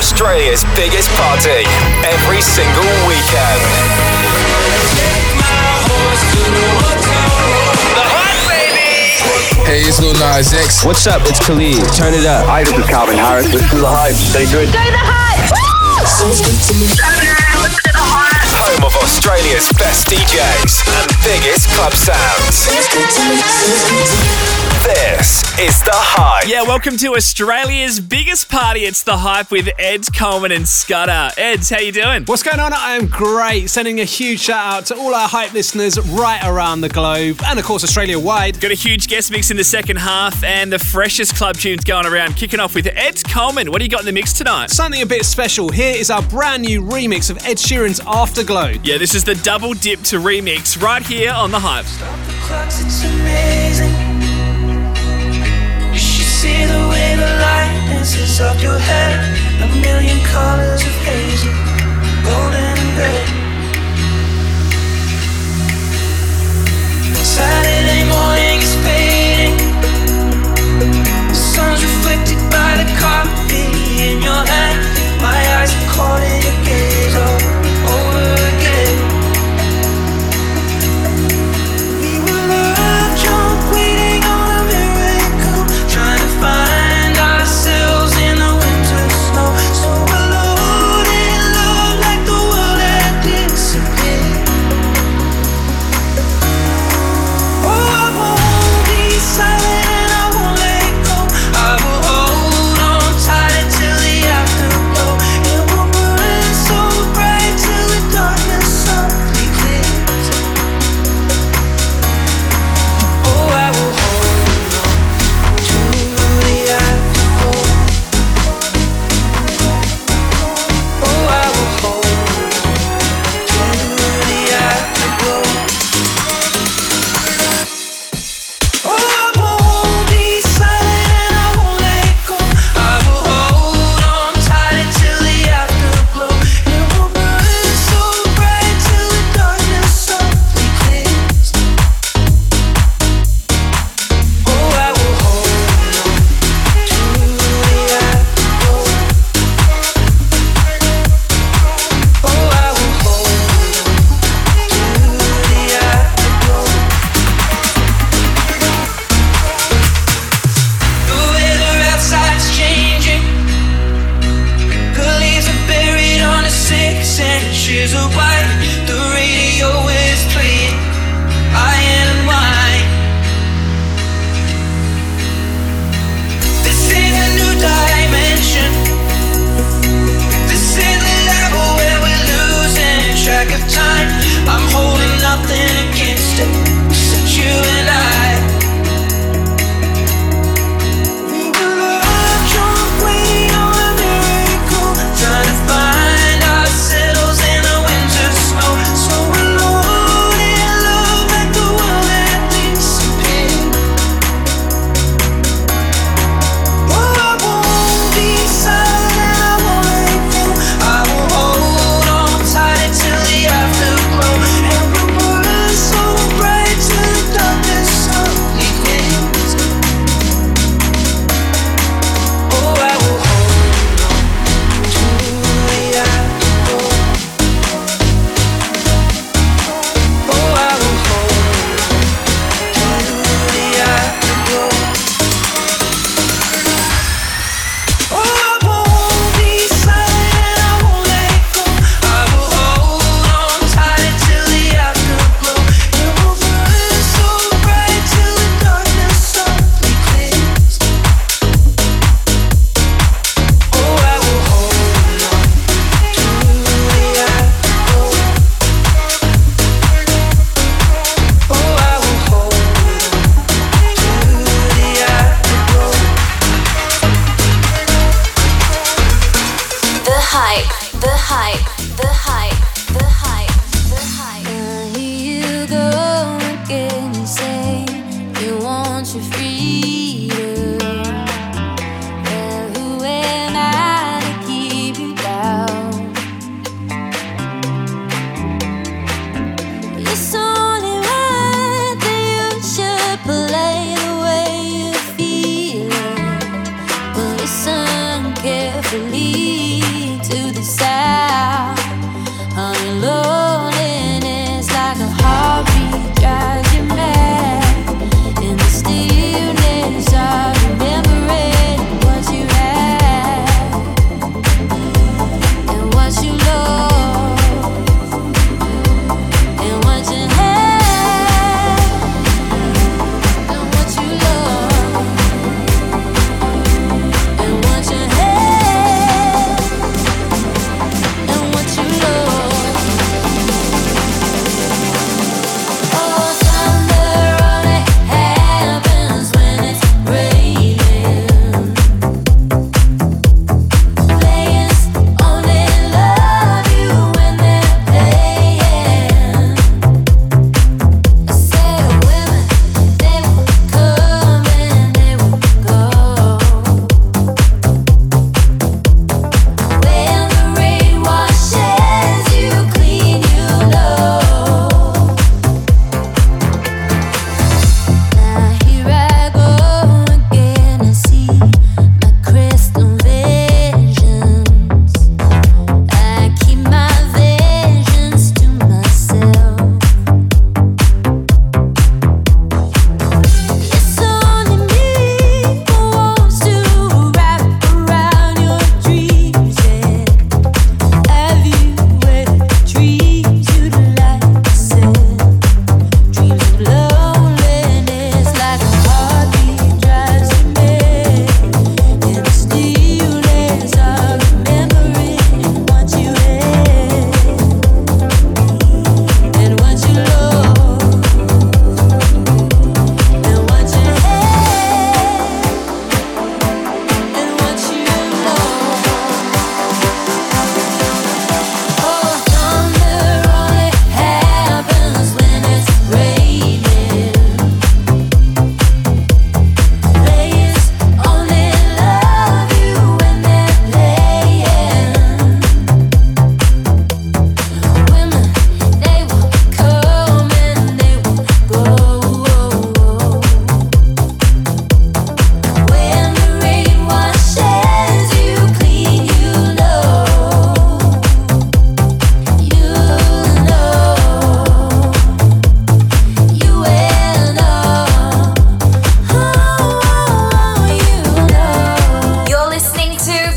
Australia's biggest party every single weekend. Hey, it's Lil Nas X. What's up? It's Khalid. Turn it up. Hi, this is Calvin Harris. This is The Hype. Stay good. Go The Hype! Home of Australia's best DJs and biggest club sounds. This is The Hype. Yeah, welcome to Australia's biggest party. It's The Hype with Ed, Coleman and Scudder. Ed, how you doing? What's going on? I am great. Sending a huge shout out to all our Hype listeners right around the globe and, of course, Australia-wide. Got a huge guest mix in the second half and the freshest club tunes going around. Kicking off with Ed, Coleman. What do you got in the mix tonight? Something a bit special. Here is our brand new remix of Ed Sheeran's Afterglow. Yeah, this is the double dip to remix right here on The Hype. Stop the clocks, it's amazing. See the way the light dances up your head, a million colors of hazel, golden and red. Saturday morning is fading, the sun's reflected by the coffee in your hand. My eyes are caught in your gaze all over again. We were love drunk, waiting on a miracle, trying to find ourselves in the winter snow, so alone in love, like the world had disappeared. Oh, I won't be silent and I won't let go. I will hold on tight until the afterglow. It will burn so bright till the darkness softly clears. Oh, I will hold on to the afterglow. Oh, I will hold on to the afterglow. Oh, I won't be silent and I won't let go. I will hold on tight until the afterglow. It will burn so bright till the darkness softly clears. Oh, I will hold on to the afterglow. Oh, I will hold on to the afterglow. The weather outside's changing. The leaves are buried on the 6 inches of white. The radio is playing Iron and Wine. This is a new dimension. This is the level where we're losing track of time. I'm holding nothing against it, except you and I. We were love drunk, waiting on a miracle, trying to find ourselves in the winter snow, so alone in love, like the world had disappeared. Oh, I won't be silent and I won't let go. I will hold on tight till the afterglow. And the world is so bright till the darkness suddenly clears. Oh, I will hold on to the afterglow. Oh, I will hold on to the afterglow. Oh, I won't be silent and I won't let go. I will hold on tight until the afterglow. It will burn so bright till the darkness softly clears. Oh, I will hold on to the afterglow. Oh, I will hold on to the afterglow. The Hype, The Hype, The Hype, The Hype, The Hype. Well, here you go again. You say you want your freedom. Well, who am I to keep you down? It's only right that you should play the way you feel. Well, listen carefully.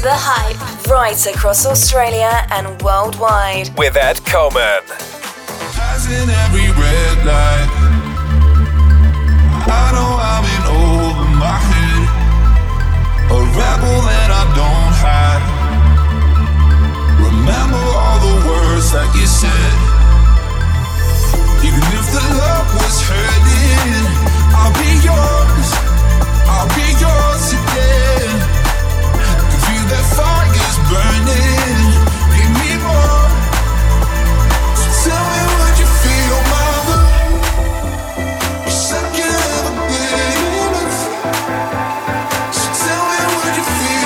The Hype, right across Australia and worldwide. With Ed Coleman. Passing every red light, I know I'm in over my head, a rebel that I don't hide. Remember all the words that you said. Even if the love was hurting, I'll be yours, I'll be yours again. The feel that fire's burning, give me more. So tell me what you feel, mother. You said you never believe. So tell me what you feel.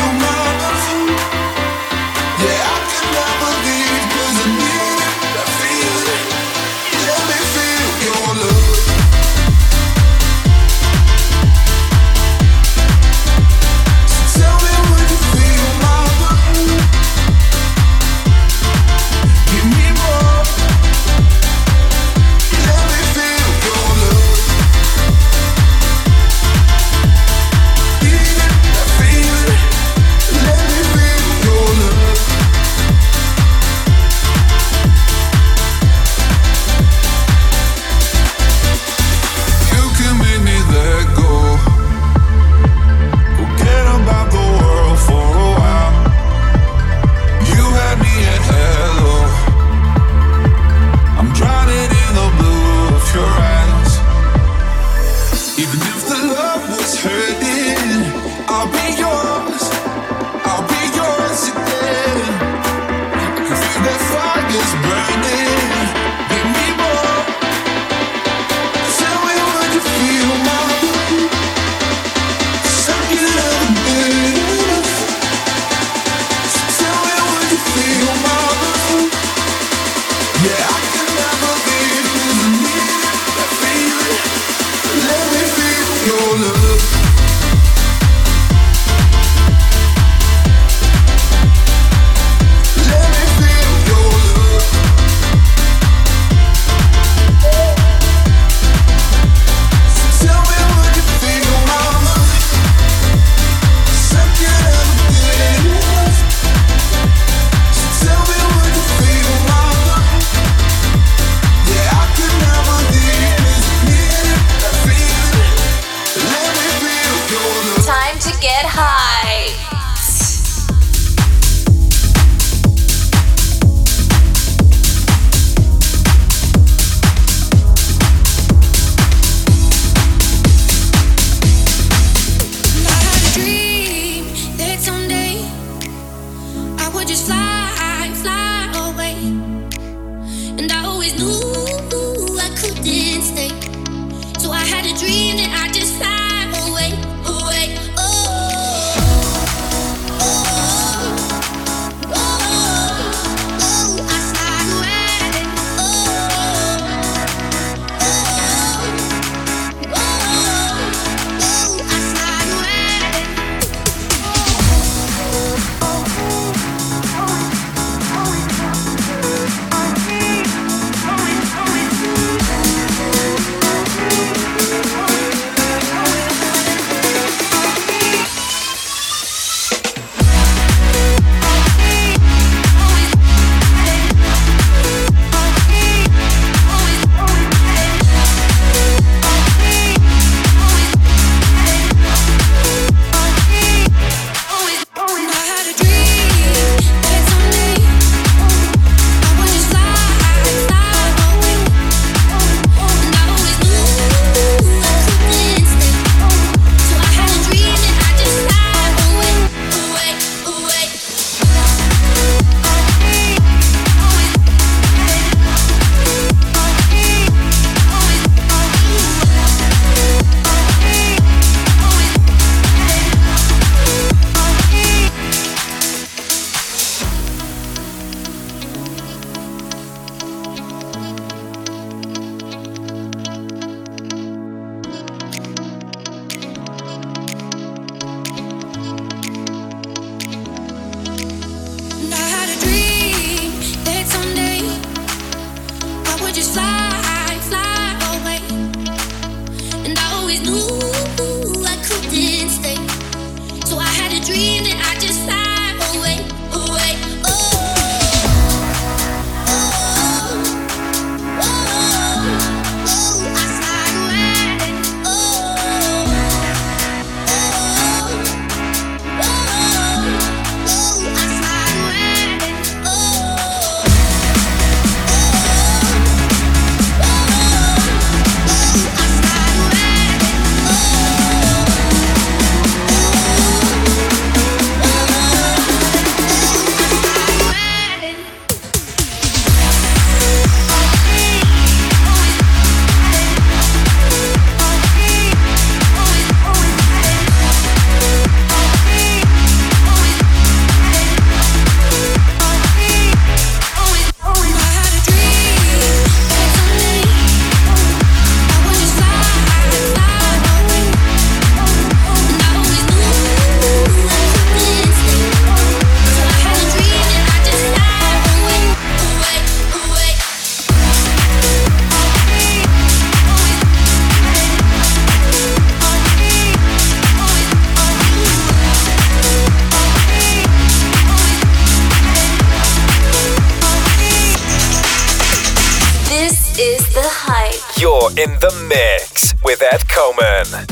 You're in the mix with Ed Coleman.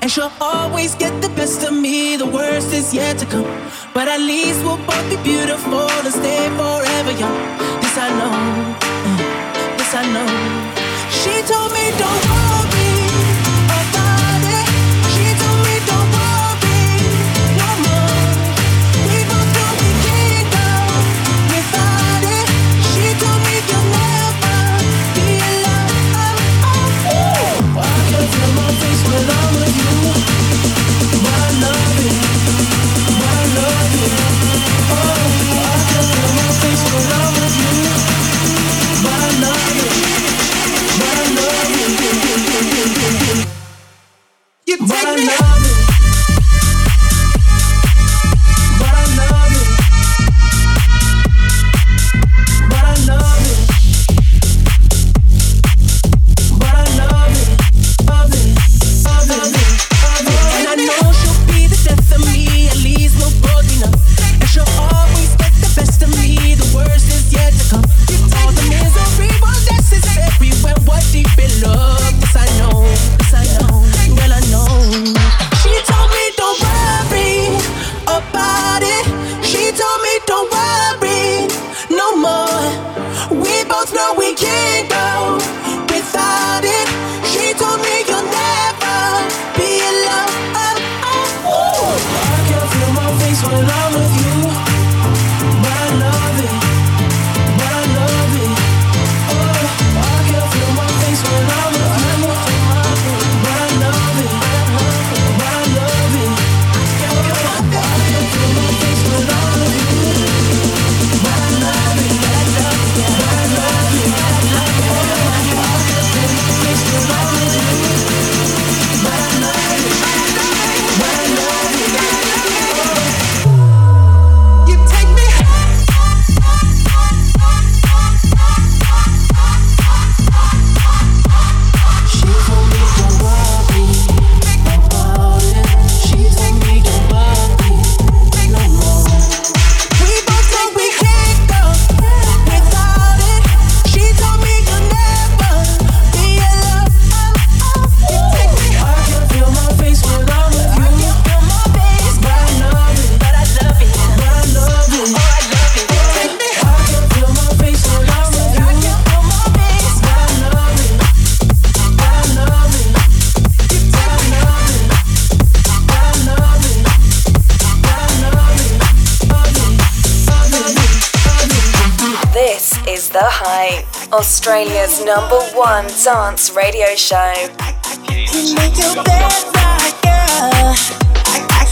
And she'll always get the best of me, the worst is yet to come. But at least we'll both be beautiful and stay forever young. This I know, this I know. She told me don't worry about it. She told me don't worry no more. We both know we can't go without it. She told me you'll never be alone. Oh, I can feel my face when I'm with you. Australia's number one dance radio show. You make your bed right, girl. I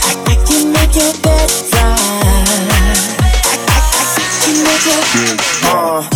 can make your bed right. I can make your bed.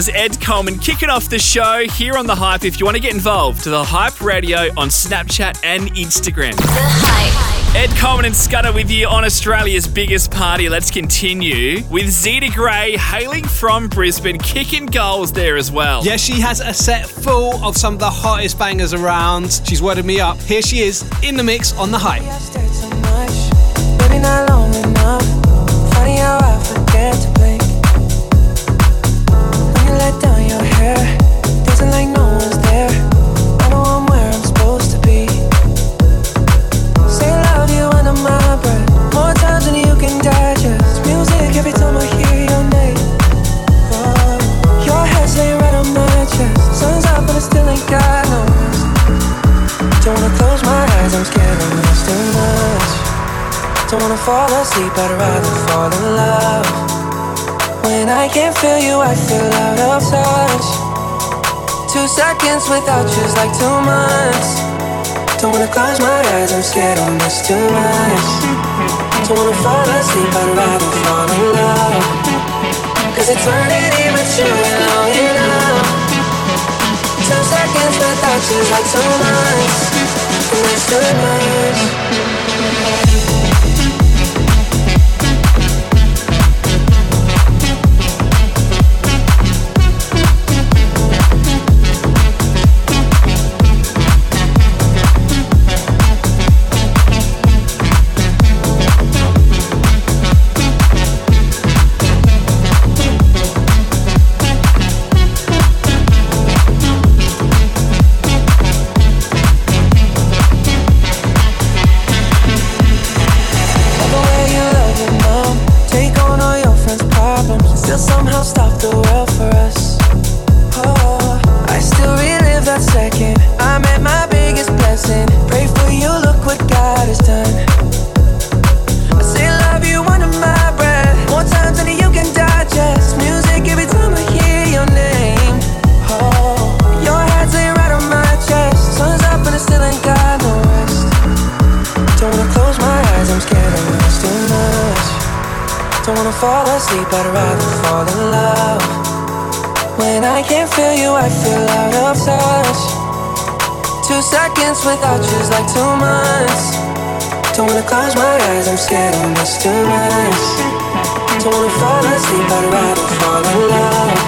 was Ed Coleman kicking off the show here on The Hype. If you want to get involved, to The Hype Radio on Snapchat and Instagram. The Hype. Ed Coleman and Scudder with you on Australia's biggest party. Let's continue with Zita Gray, hailing from Brisbane, kicking goals there as well. Yeah, she has a set full of some of the hottest bangers around. She's worded me up. Here she is in the mix on The Hype. Maybe I stayed so much, maybe not long enough. Funny how I forget to blink. When you let down your hair, dancing like no one's there. I know I'm where I'm supposed to be. Say I love you under my breath, more times than you can digest. Music every time I hear your name. Oh, your head's laying right on my chest. Sun's out but it still ain't got no rest. Don't wanna close my eyes, I'm scared I'm lost in us. Don't wanna fall asleep, I'd rather fall in love. When I can't feel you, I feel out of touch. 2 seconds without you's like 2 months. Don't wanna close my eyes, I'm scared I'll miss too much. Don't wanna fall asleep, I'd rather fall in love. 'Cause eternity with you ain't long enough. 2 seconds without you is like 2 months. And that's too much. Without you is like 2 months. Don't wanna close my eyes, I'm scared I'll miss too much. Don't wanna fall asleep, I'd rather fall in love.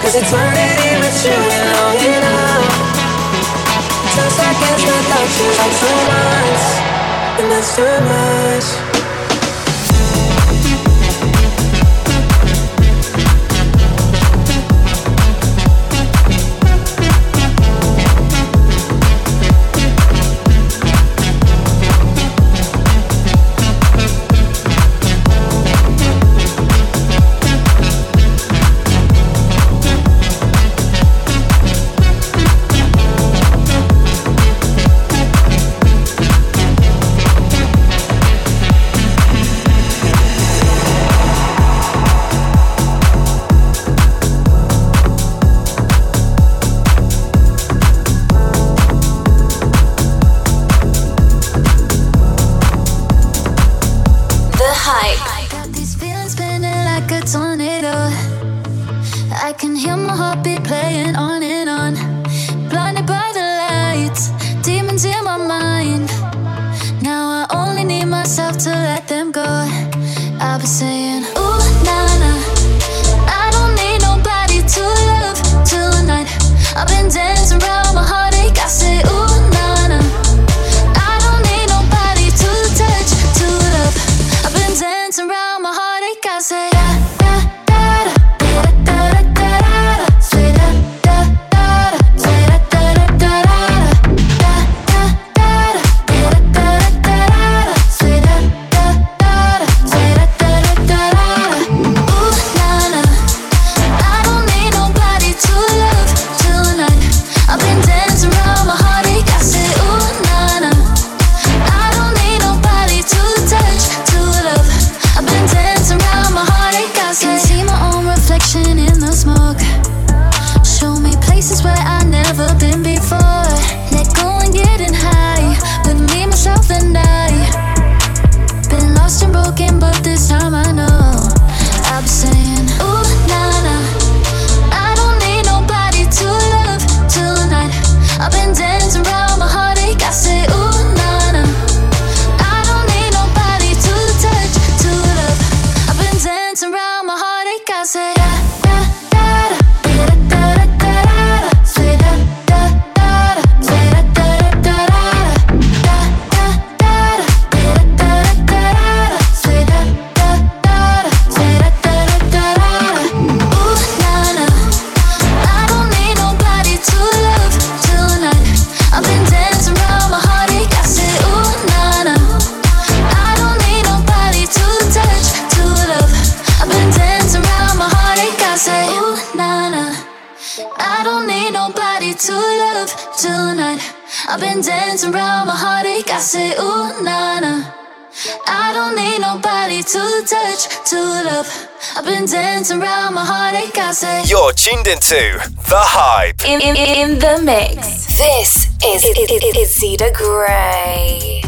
'Cause eternity with you ain't long enough. 2 seconds without you is like 2 months. And that's too much. Da tonight. I've been dancing around my heartache. I say, ooh, na-na. I don't need nobody to touch, to love. I've been dancing around my heartache. I say, you're tuned into The Hype. In the mix. This is Zita Gray.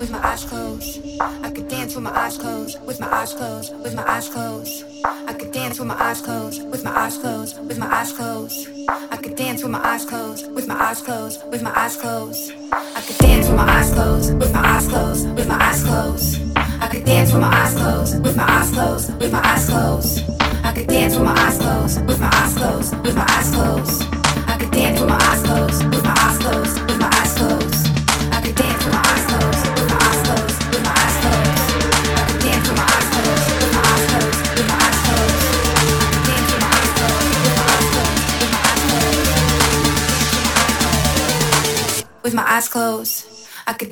With my eyes closed, I could dance with my eyes closed. With my eyes closed, with my eyes closed, I could dance with my eyes closed. With my eyes closed, with my eyes closed, I could dance with my eyes closed. With my eyes closed, with my eyes closed, I could dance with my eyes closed. With my eyes closed, with my eyes closed, I could dance with my eyes closed. With my eyes closed, with my eyes closed, I could dance with my eyes closed. With my eyes closed, with my eyes closed, I could dance with my eyes closed. With my eyes closed, with my eyes closed. With my eyes closed, I could.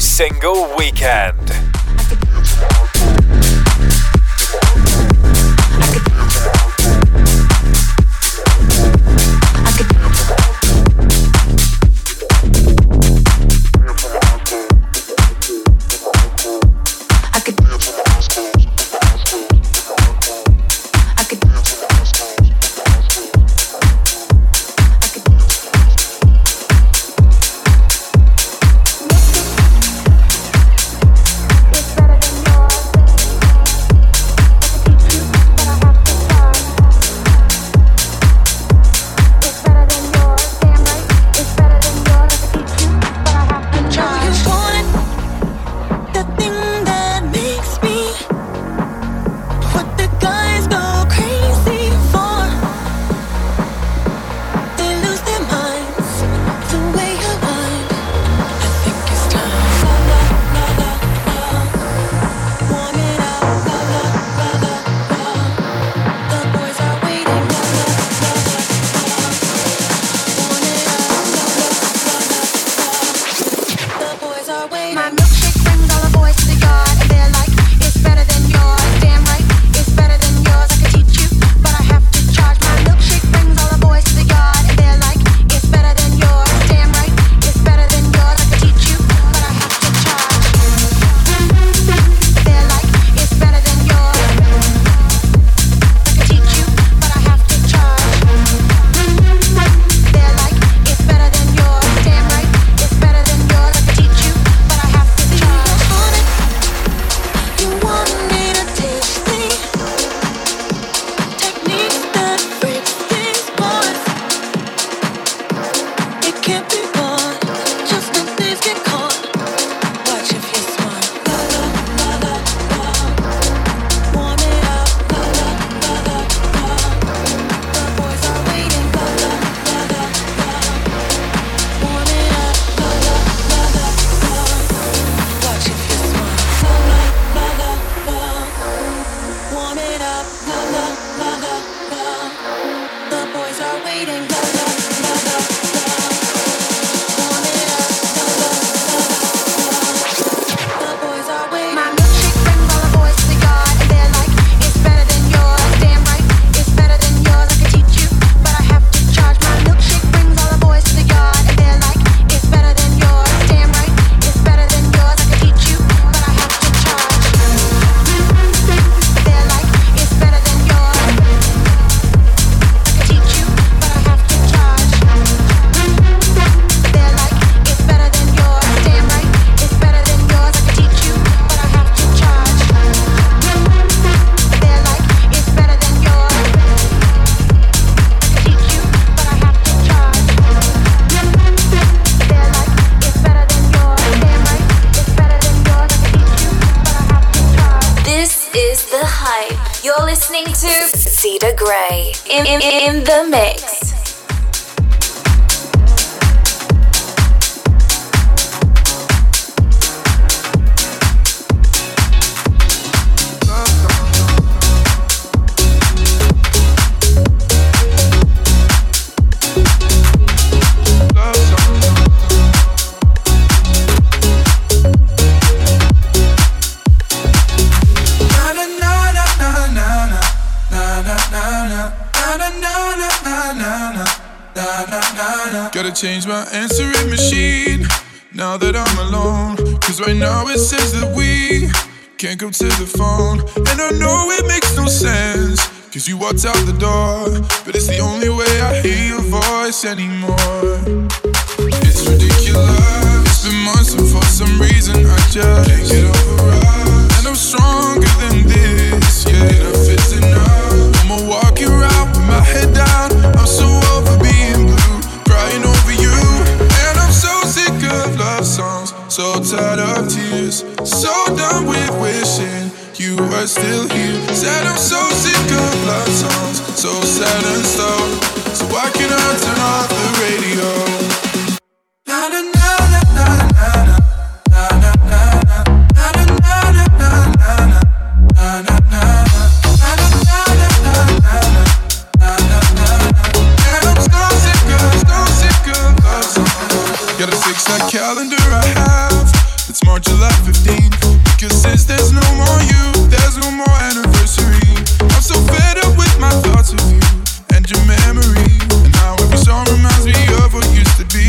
Single weekend. Zita Gray in the mix. Change my answering machine now that I'm alone, cause right now it says that we can't come to the phone. And I know it makes no sense, cause you walked out the door, but it's the only way I hear your voice anymore. It's ridiculous, it's been months and for some reason I just can't get over us. And I'm stronger than this, yeah, enough is enough. I'ma walk you around with my head down, I'm so over being blue, crying over you, and I'm so sick of love songs, so tired of tears, so done with wishing you were still here. Said I'm so sick of love songs, so sad and slow, so why can't I turn off the radio? Na na na na na na na na na na na na na na na na na na. Got a six-night calendar I have, it's March 11th, because since there's no more you, there's no more anniversary. I'm so fed up with my thoughts of you and your memory, and how every song reminds me of what used to be.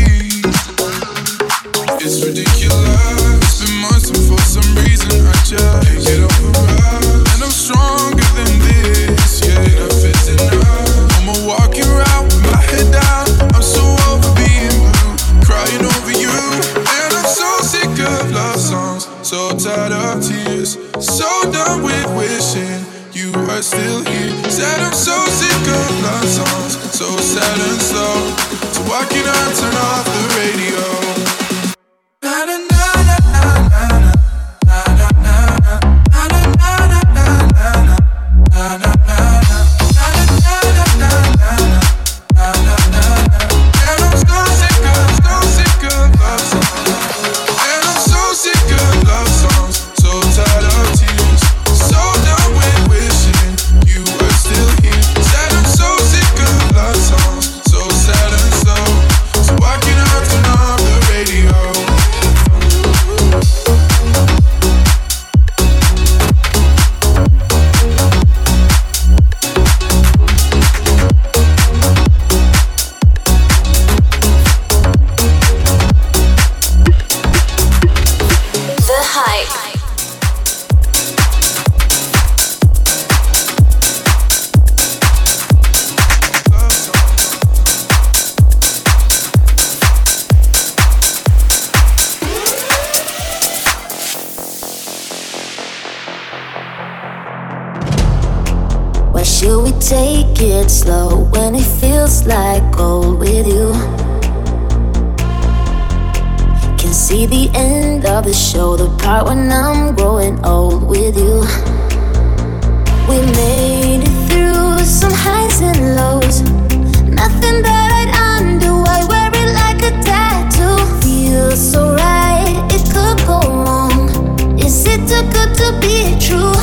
It's ridiculous, it's been months and for some reason I just can't get over us. And I'm stronger than this, yeah, enough is enough. I'ma walk you around with my head down, I'm so over being crying over you, and I'm so sick of love songs, so tired of tears, so done with wishing you were still here. Said I'm so sick of love songs, so sad and slow, so why can't I turn off the radio? Na na na na na na na na na na na na na na na na na. hype. Why should we take it slow when it feels like gold with you? Can see the end of the show, the part when I'm growing old with you. We made it through some highs and lows, nothing that I'd undo. I wear it like a tattoo. Feels so right, it could go wrong. Is it too good to be true?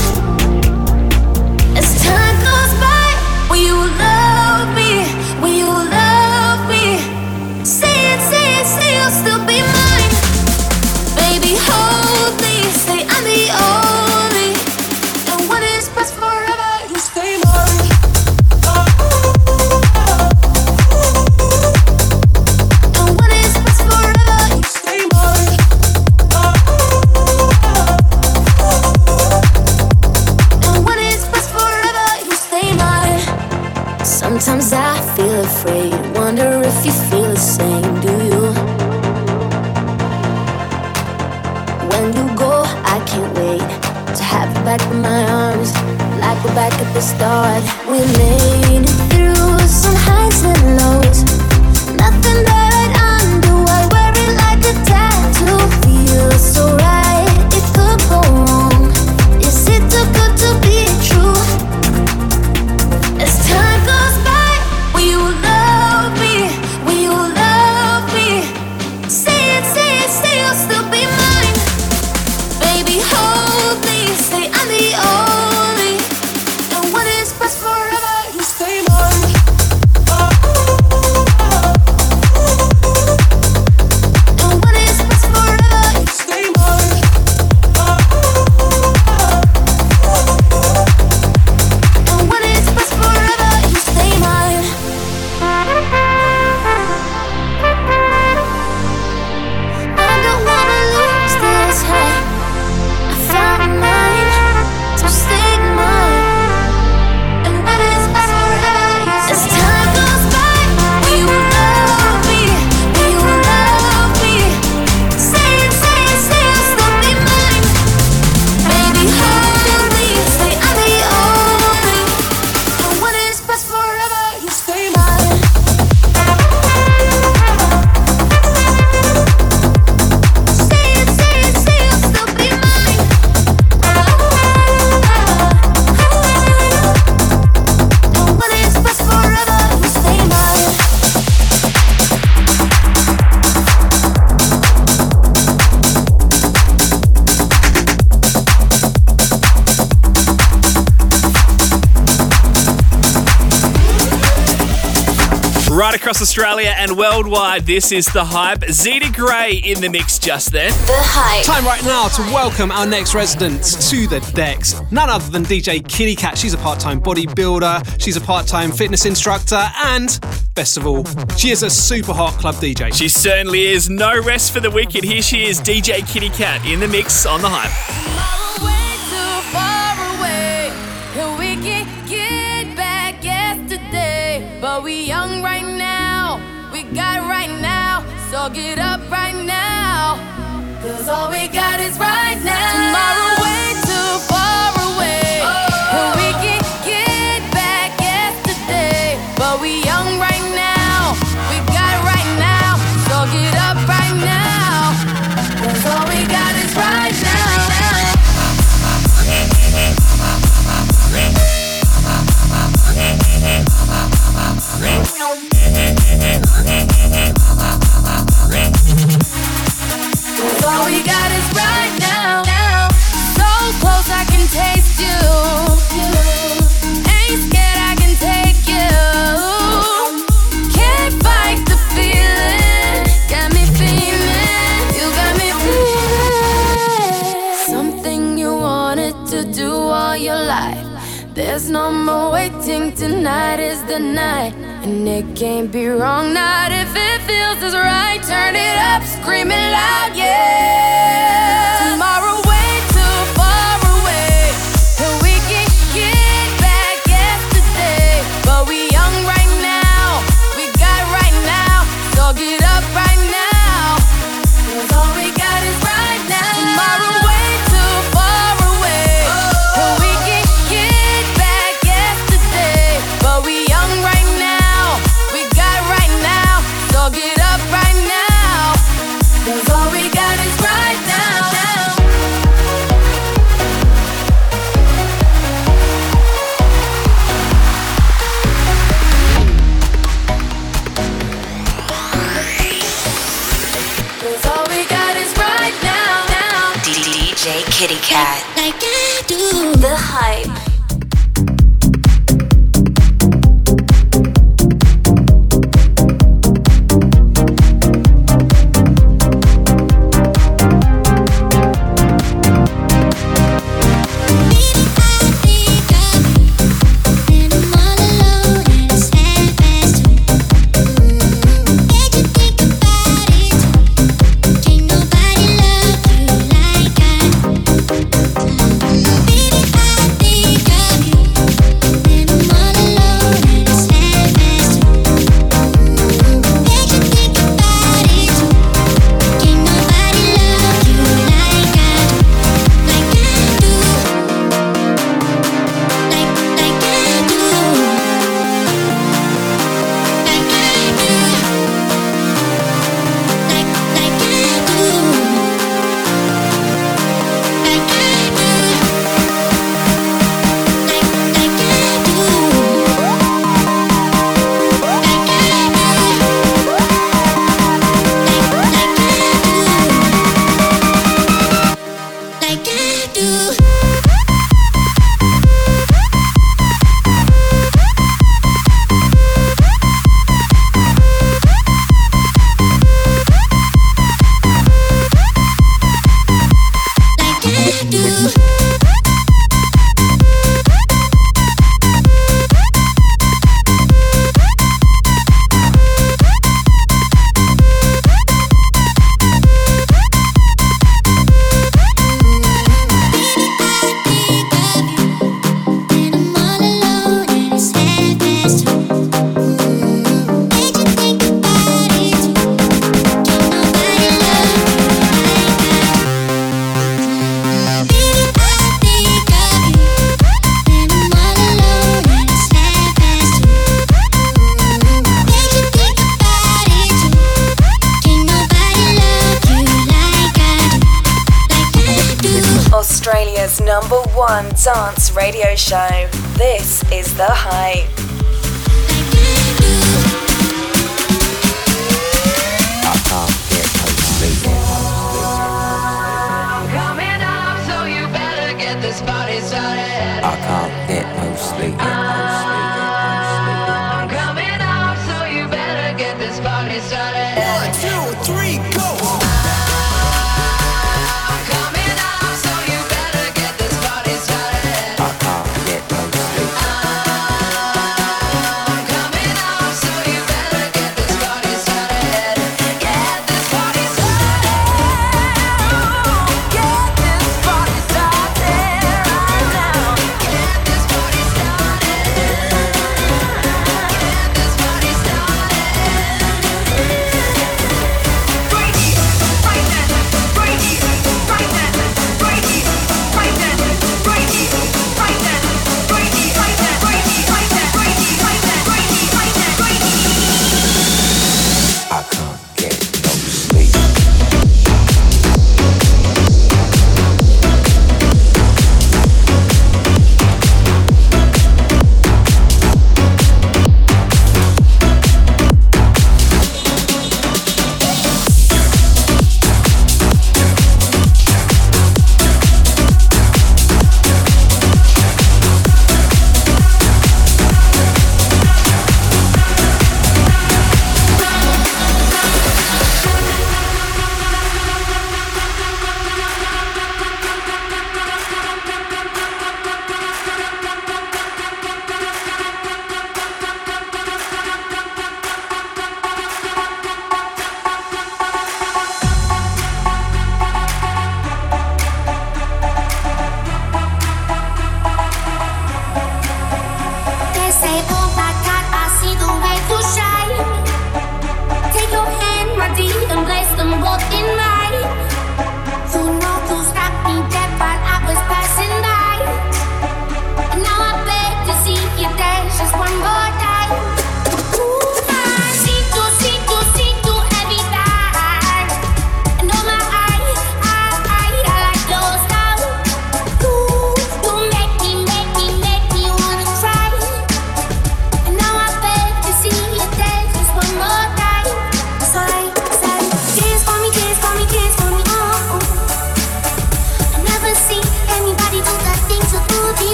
As time goes by, will you love me? Will you love me? Say it, say it, say you'll still be mine. Baby, hold me, say I'm the only. And what is best forever, you stay mine. And what is best forever, you stay mine. Sometimes I feel afraid, wonder if you feel the same, do you? When you go, I can't wait to have you back in my arms, like we're back at the start. We made it through some highs and lows, nothing that I'd undo, I wear it like a tattoo. Feels so right, it could go wrong, is it too good to be true? As time goes by, will you love me? Will you love me? Say it, say it, say you'll still be mine. Baby, hold me, say I'm the only. And what is best forever, you stay mine. Across Australia and worldwide, this is The Hype. Zita Gray in the mix just then. The Hype. Time right now to welcome our next residents to the decks. None other than DJ Kitty Cat. She's a part-time bodybuilder, she's a part-time fitness instructor, and best of all, she is a super hot club DJ. She certainly is. No rest for the wicked. Here she is, DJ Kitty Cat in the mix on The Hype. But we young right now, we got right now, so get up right now, 'cause all we got is right now. Tomorrow way too far away, and we can get back yesterday. But we young right now, we got right now, so get up right now, 'cause all we got is right now. All we got is right now, now. So close I can taste you. Ain't scared I can take you. Can't fight the feeling. Got me feeling. You got me feeling. Something you wanted to do all your life. There's no more waiting, tonight is the night. And it can't be wrong, not if it feels as right. Turn it up, screaming loud, yeah. Tomorrow. DJ Kitty Cat. Like I do. The Hype. Dance radio show. This is The Hype. I'm coming up, so you better get this party started. I can't get no sleep. I'm coming up, so you better get this party started. 1, 2, 3, go!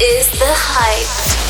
is The Hype.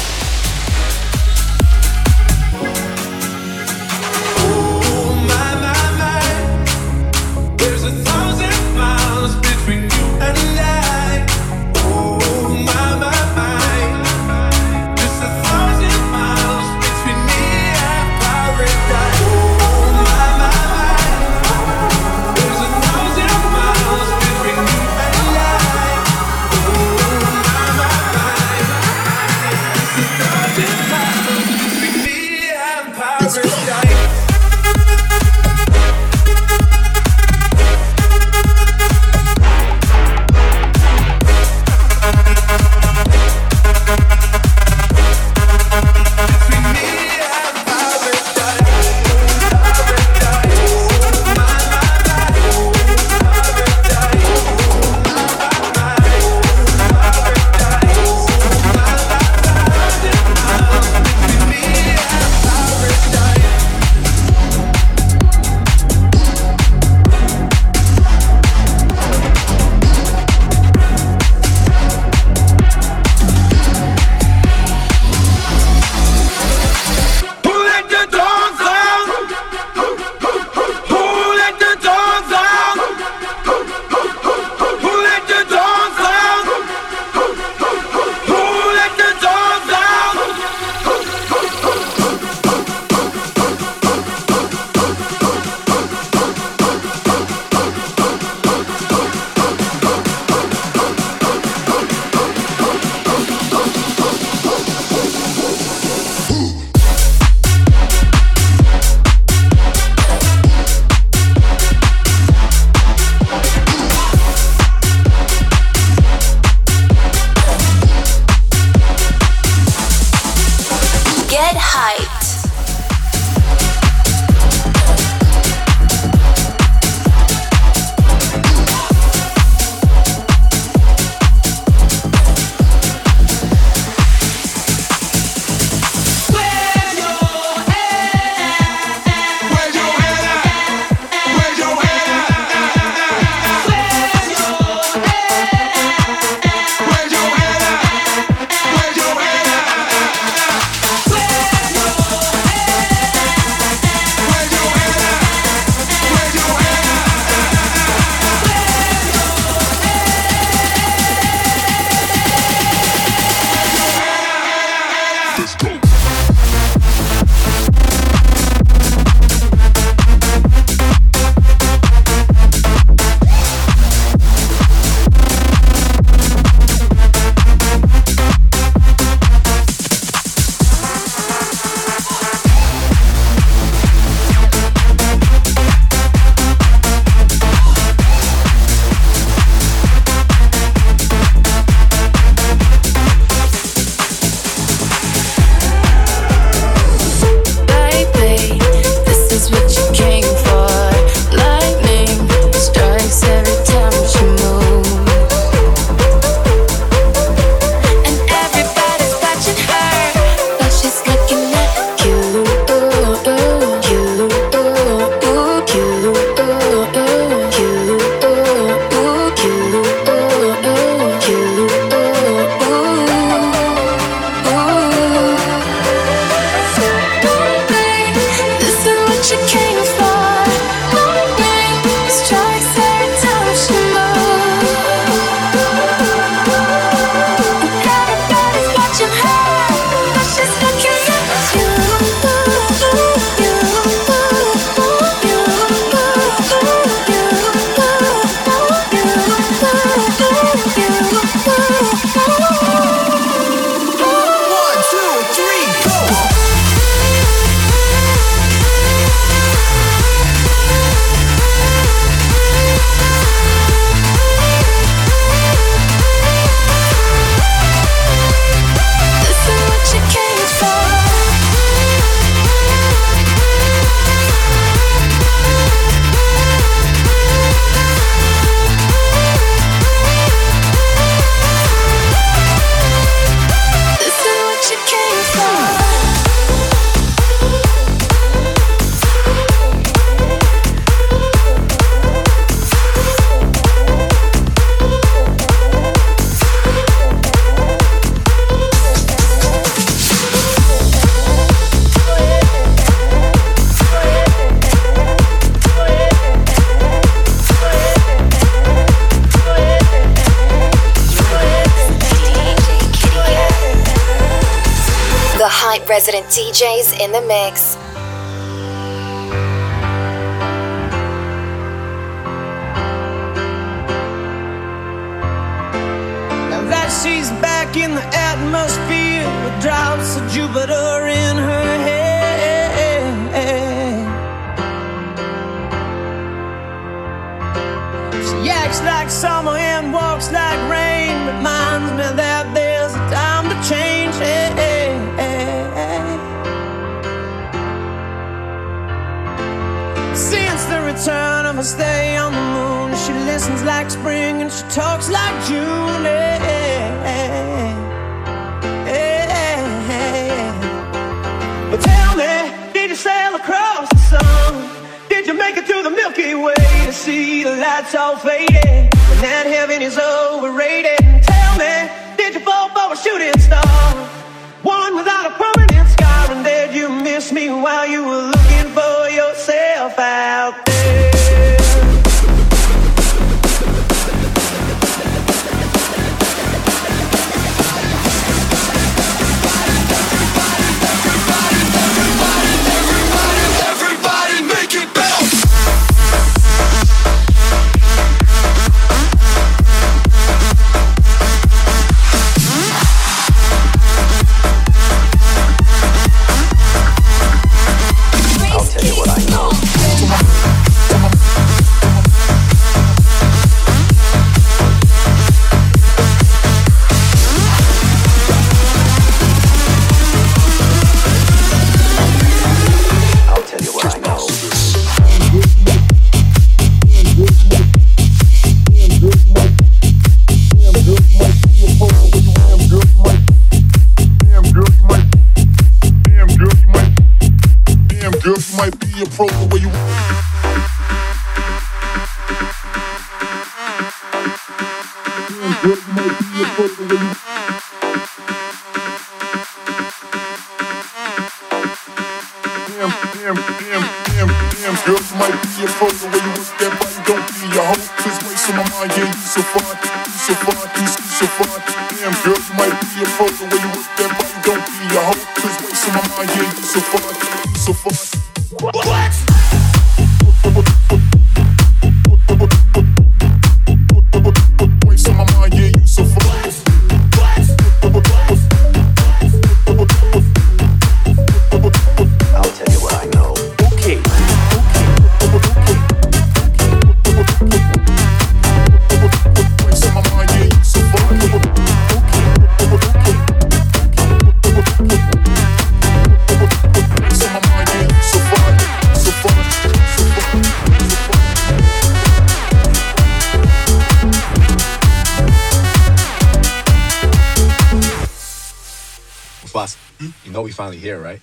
resident DJs in the mix. Now that she's back in the atmosphere with drops of Jupiter in her head. She acts like summer and walks like rain. Reminds me that there's a time to change. Hey, hey, hey. Since the return of her stay on the moon, she listens like spring and she talks like June. Hey, hey, hey, hey, hey. But tell me, did you sail across the sun? Did you make it through the Milky Way to see the lights all faded? When that heaven is overrated. Tell me, did you fall for a shooting star? One without a permanent scar. And did you miss me while you were looking for yourself out there? Here, right?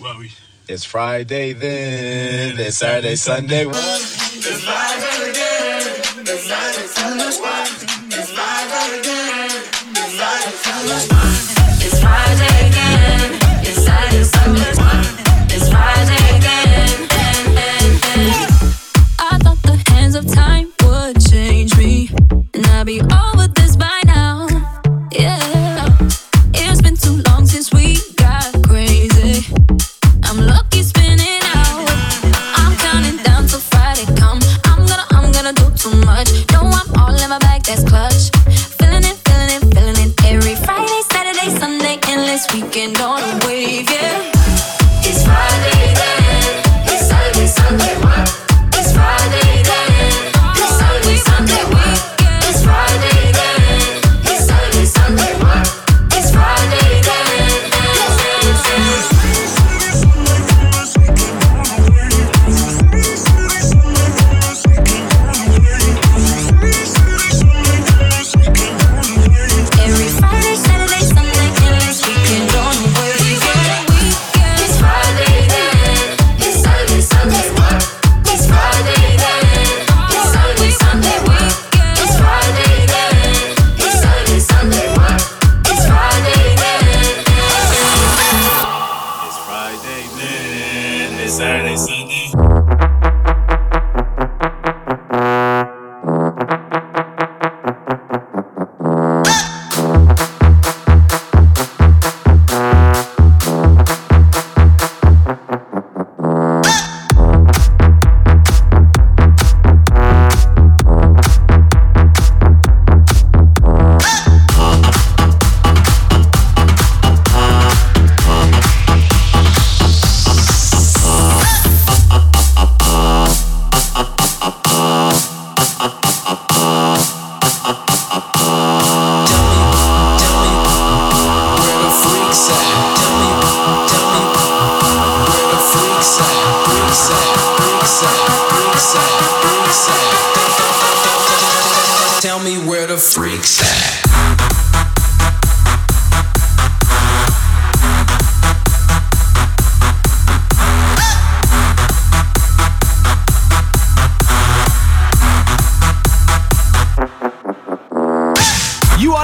Well, it's Friday, then it's Saturday, Sunday. One. It's live every day. It's live and tell us why. It's live every day. It's live and tell us why. It's Friday again. It's Saturday, and Sunday. One. It's Friday again. And I thought the hands of time would change me, and I'd be over this by now. Yeah. where the freaks at.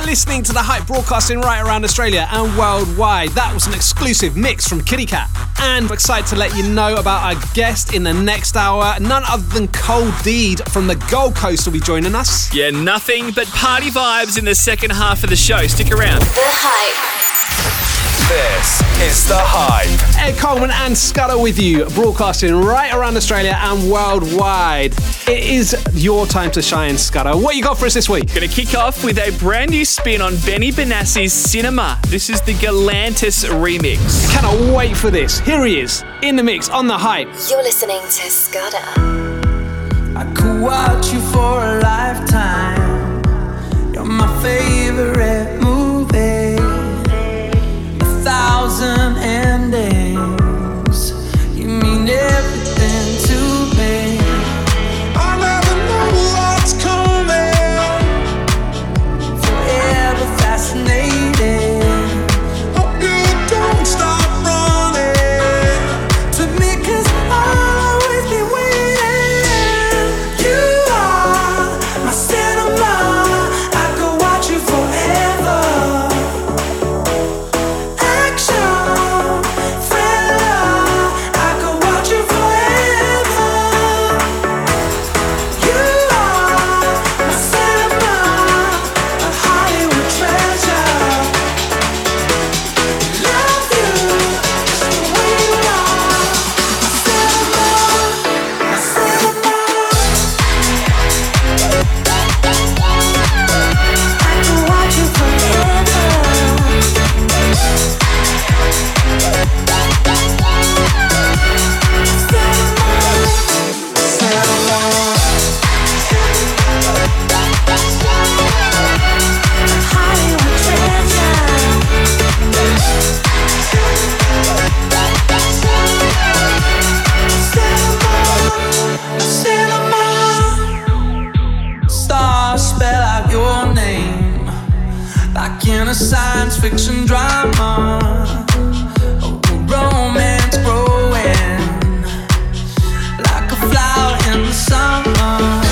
Listening to The Hype, broadcasting right around Australia and worldwide. That was an exclusive mix from Kitty Cat, and I'm excited to let you know about our guest in the next hour. None other than COLDEED from the Gold Coast will be joining us. Yeah, nothing but party vibes in the second half of the show. Stick around. The Hype. This is The Hype. Ed Coleman and Scudder with you, broadcasting right around Australia and worldwide. It is your time to shine, Scudder. What you got for us this week? Going to kick off with a brand new spin on Benny Benassi's Cinema. This is the Galantis remix. I cannot wait for this. Here he is, in the mix, on The Hype. You're listening to Scudder. I could watch you for a lifetime. You're my favourite movie. 1,000 endings. You mean everything to me. Fascinating. Oh, girl, don't stop running to me, 'cause I'll always be waiting. You are my cinema. I could watch you forever. Action, thriller. I could watch you forever. You are my cinema, a Hollywood treasure. In a science fiction drama, a romance growing like a flower in the summer.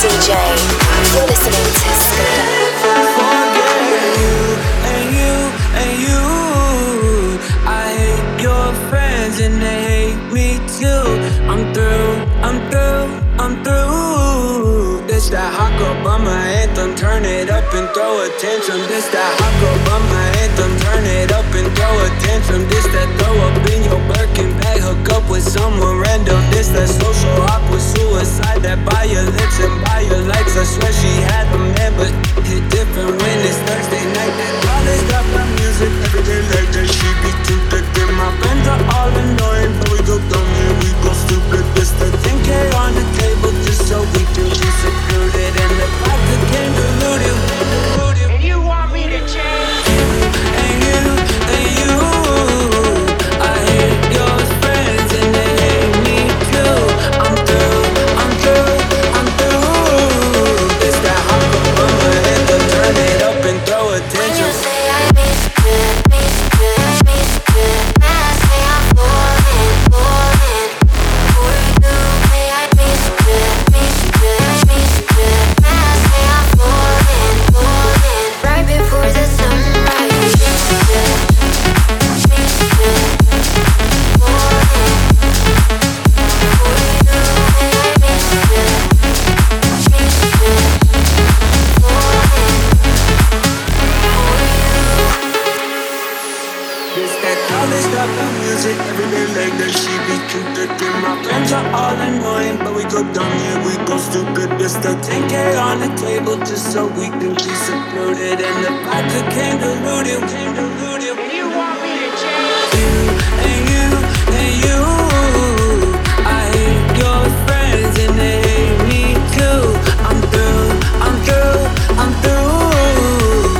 DJ, you're listening to Scudder. Forget you and you and you. I hate your friends and they hate me too. I'm through, I'm through, I'm through. This that hot girl bummer anthem, turn it up and throw a tantrum. This that hot girl bummer anthem, turn it up and throw a tantrum. This that throw up in your Birkin bag, hook up with someone random. This that social awkward suicide, that by your lips and by your likes. I swear she had a man, but it's different when it's Thursday night. That bothers up my music every day like that. She be too thick and my friends are all annoying, but we go dumb and we go stupid. This that 10K on the table just so we can be secluded, and the vodka came diluted. And you want me to change? It's that college type of music. Every day like that she be cute again. My friends are all annoying, but we go dumb, yeah, we go stupid. It's that 10K on the table just so we can be secluded. And the vodka came diluted, came diluted. And you want me to change you, and you, and you. I hate your friends and they hate me too. I'm through, I'm through, I'm through.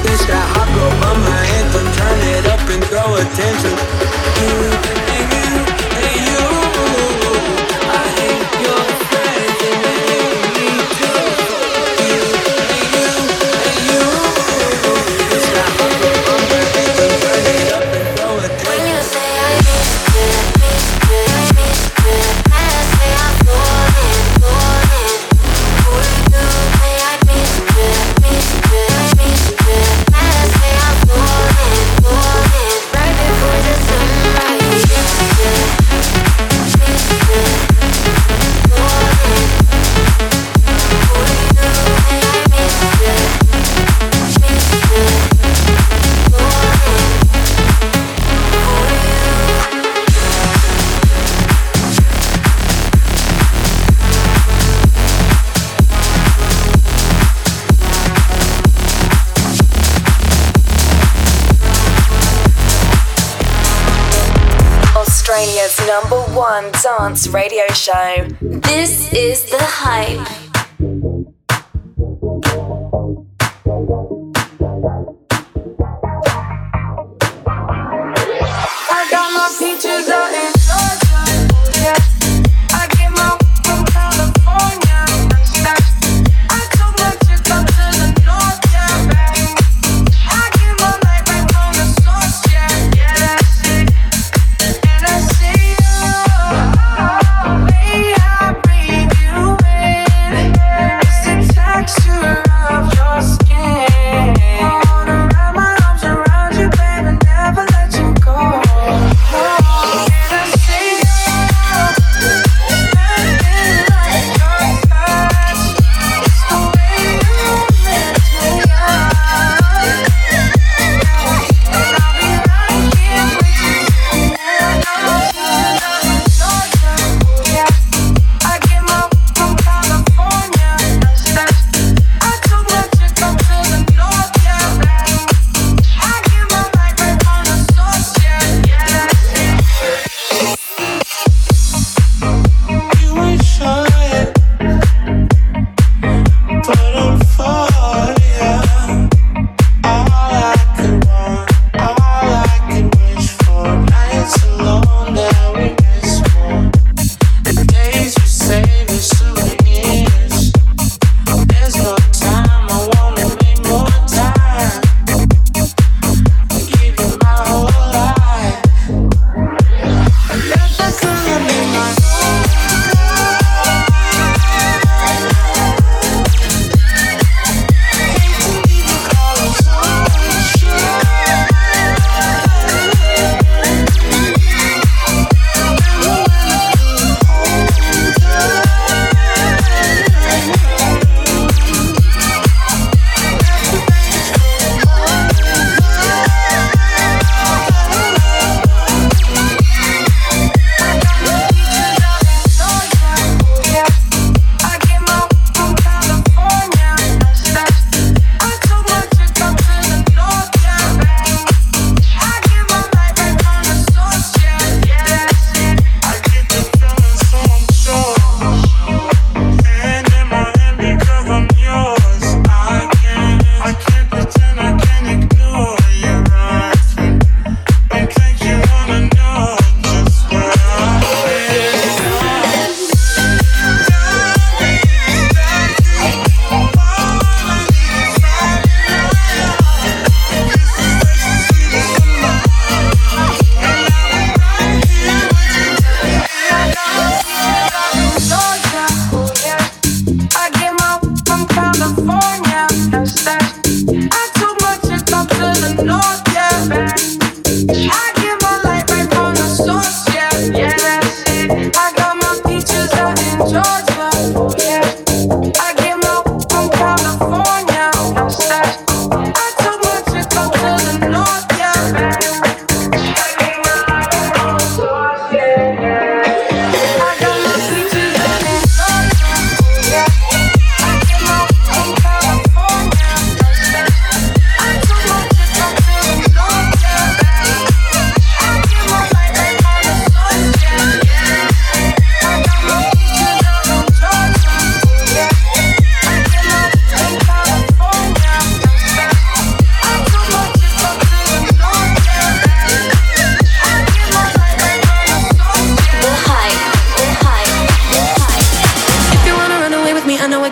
This that hot girl by my anthem, turn it up and throw attention. You, and you, and you. I hate your friends and they hate me too. You, and you, and you. It's not hard to run my head, but turn it up and throw attention. When you say I missed it, missed it, missed it, I say I'm doing, doing. What do you say I missed it, missed it, missed it, I say I'm doing. Right before the sunrise, Australia's number one dance radio show. This is The Hype. I got my peaches out in Georgia. Yeah. I get my weed from California. I took my trip up to the north, yeah, baby. I get my life right from the source, yeah, yeah, that's it. And I see you, way I breathe you in. It's the texture of your skin. I wanna wrap my arms around you, baby, never let you go. Oh,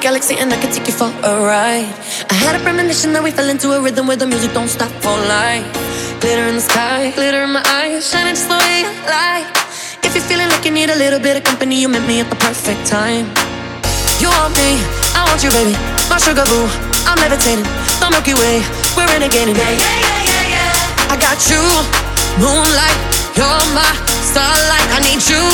galaxy and I can take you for a ride. I had a premonition that we fell into a rhythm where the music don't stop for life. Glitter in the sky, glitter in my eyes, shining just the way I like. If you're feeling like you need a little bit of company, you met me at the perfect time. You want me, I want you, baby. My sugar boo, I'm levitating. The Milky Way, we're renegading. Yeah, yeah, yeah, yeah, yeah. I got you, moonlight. You're my starlight. I need you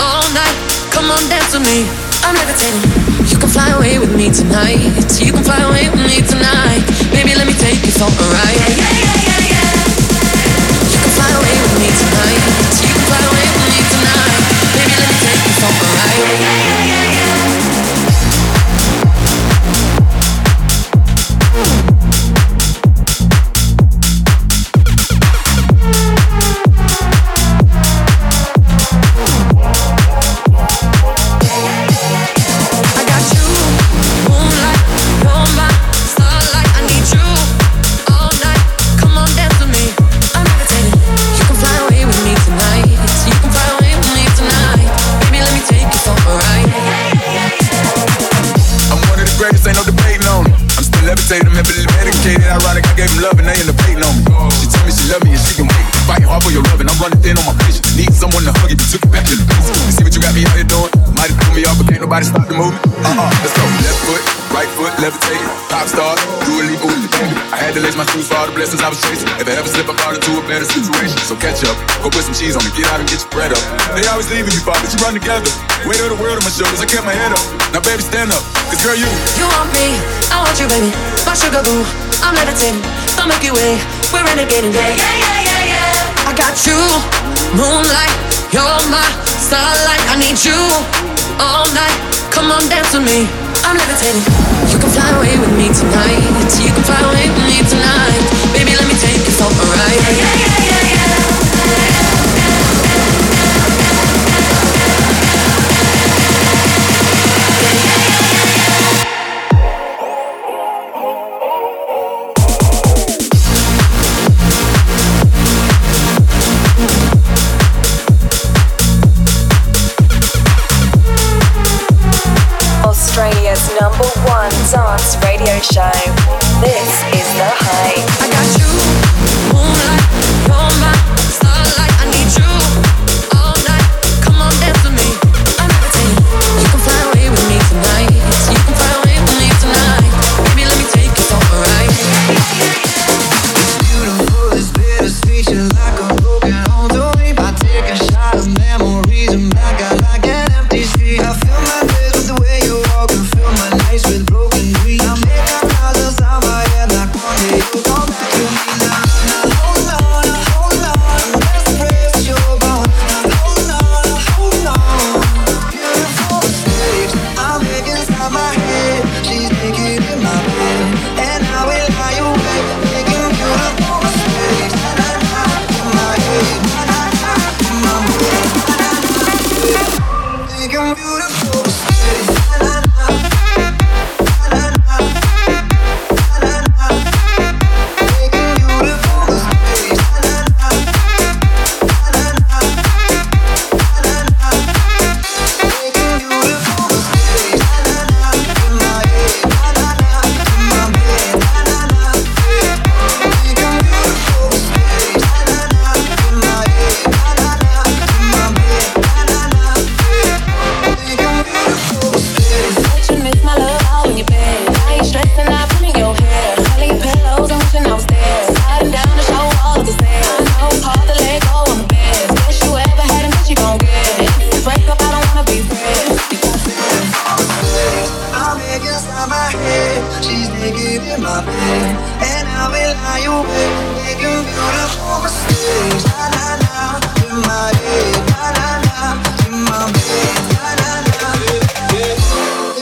all night. Come on, dance with me. I'm levitating. You can fly away with me tonight. You can fly away with me tonight. Baby, let me take you for a ride. Yeah, yeah, yeah, yeah, yeah. You can fly away with me tonight. You can fly away with me tonight. Baby, let me take you for a ride. Yeah, yeah, yeah, yeah, yeah. I was chasing. If I ever slip, I fall into a better situation. So catch up, go put some cheese on me, get out and get your bread up. They always leaving me, but you run together. Weight of the world on my shoulders, I kept my head up. Now baby, stand up, cause girl, you. You want me, I want you, baby. My sugar boo, I'm levitating. Don't make you wait, we're renegading. Yeah, yeah, yeah, yeah, yeah. I got you, moonlight. You're my starlight. I need you all night. Come on, dance with me, I'm levitating. You can fly away with me tonight. You can fly away with me tonight. Baby, let me take you for a ride. Yeah, yeah, yeah, yeah, yeah. Number one dance radio show. This is The Hype. I got you, moonlight, you're my starlight. I need you all night. Come on, dance with me. I'm levitating. You can fly away with me tonight. You can fly away with me tonight. Baby, let me take you for a ride. It's beautiful, it's bittersweet. You're like a broken home to me. I take a shot of memories and back out like an empty street. I feel my days with the way you walk. With broken dreams, I make a thousand sounds, and I want you to come back to me now. Now hold on, let's press your bone. Now hold on, beautiful mistakes I make inside my head. She's naked in my bed, and I will lie awake making beautiful mistakes. Na na in my head, na na in my head,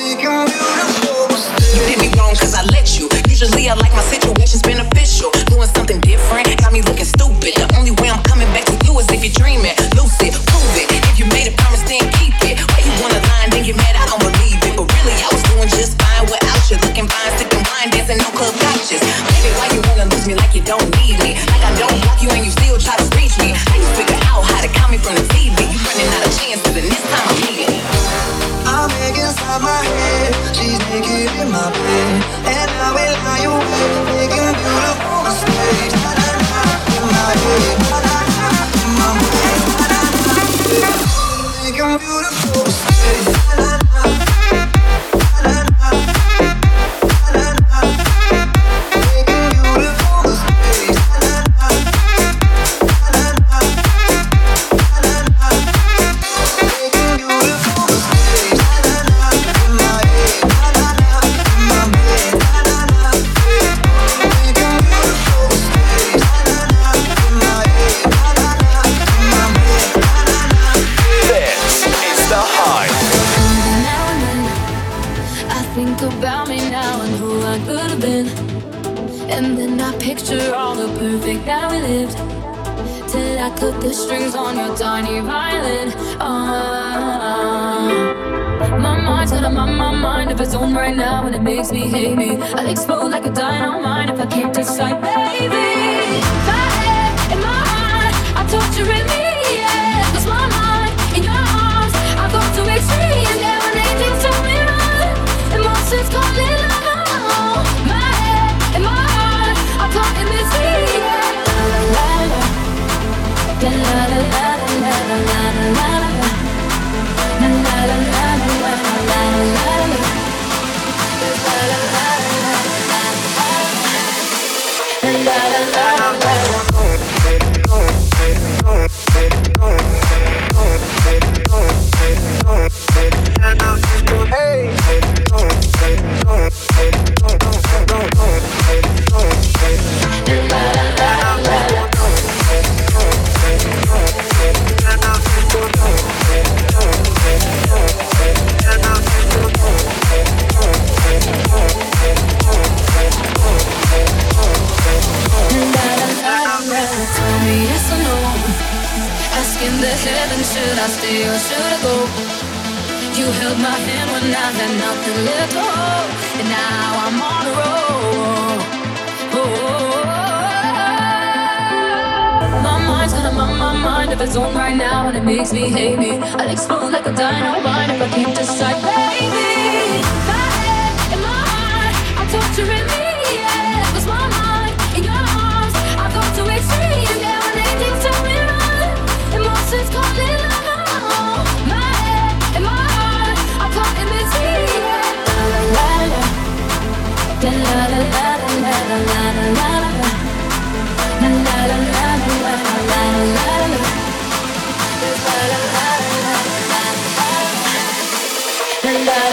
making beautiful mistakes. Na na. I cut the strings on your tiny violin. My mind's got a mind of its own right now, and it makes me hate me. I'll explode like a dynamite if I can't decide, baby. If I had in my heart, I'll torture in me, yeah. Cause my mind in your arms, I'll go to extreme. And then when anything told me run, emotions calling out. My head in my heart, I'm caught in this sea, yeah. La la la la la la la la. La la la la la la la la. La la la la la la. La la la la la. Hey. La la la la la. Tell me yes or no. Asking the heaven, should I stay or should I go? You held my hand when I had nothing left to hold, and now I'm on a roll. Oh, oh, oh. My mind's got a mind of its own right now, and it makes me hate me. I'll explode like a dynamite if I can't decide, baby. If I had in my heart, I'm torturing me, yeah. Cause my mind in your arms, I go to extreme. And then when anything tell me run, emotions calling out. My head in my heart, I'm caught in between, yeah. La la la la. La la la la la la la la la. La la la la la la la la. La la la la la la. La la la la la.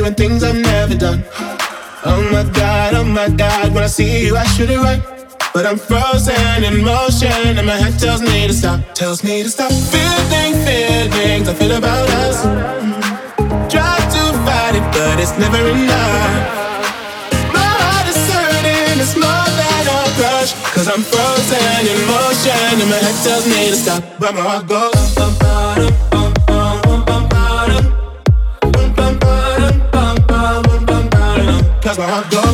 Doing things I've never done. Oh my God, when I see you I should it right, but I'm frozen in motion and my head tells me to stop. Tells me to stop feelings I feel about us. Try to fight it, but it's never enough. My heart is hurting, it's more than a crush. Cause I'm frozen in motion and my head tells me to stop, but my heart goes bum. Cause my heart goes.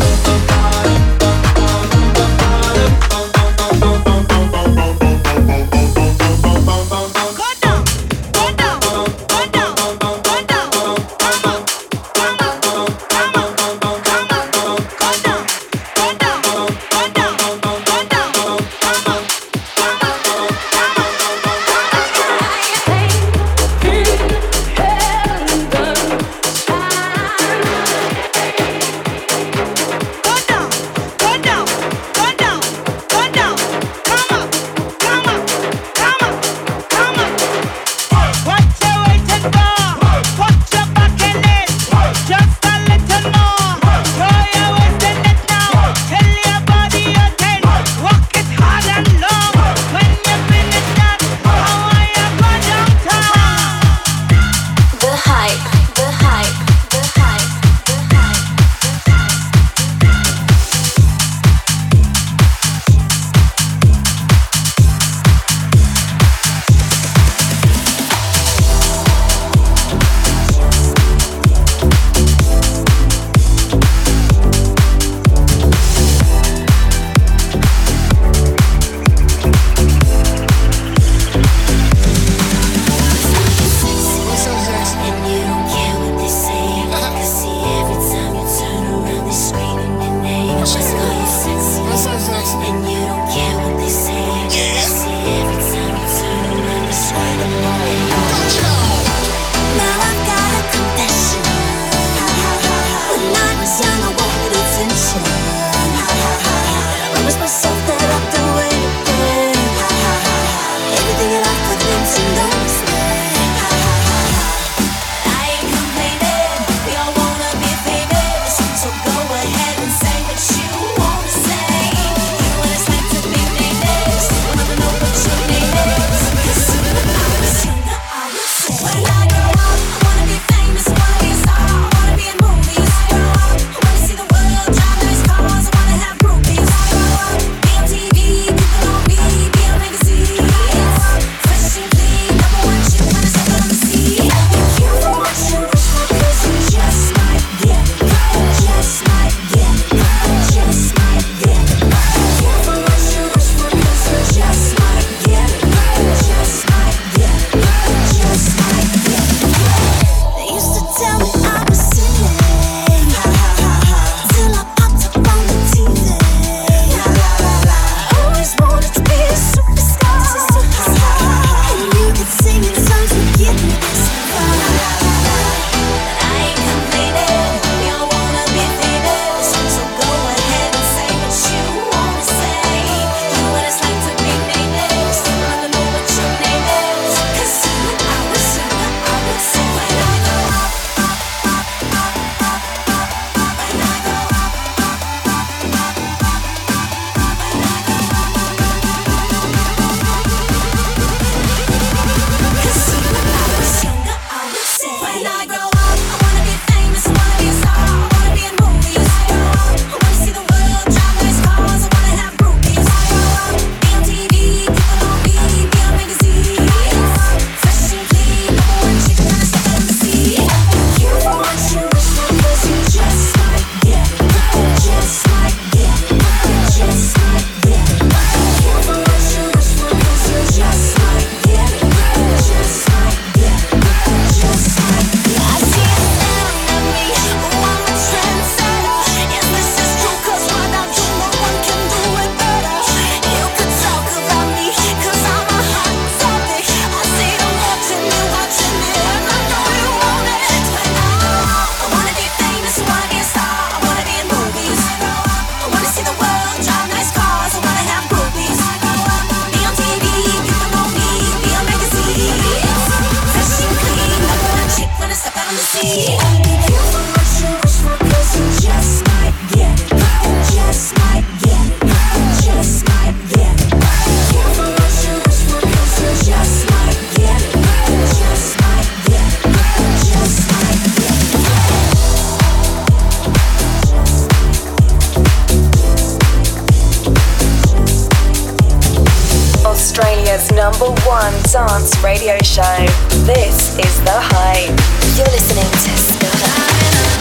one dance radio show. This is The Hype. You're listening to Scott.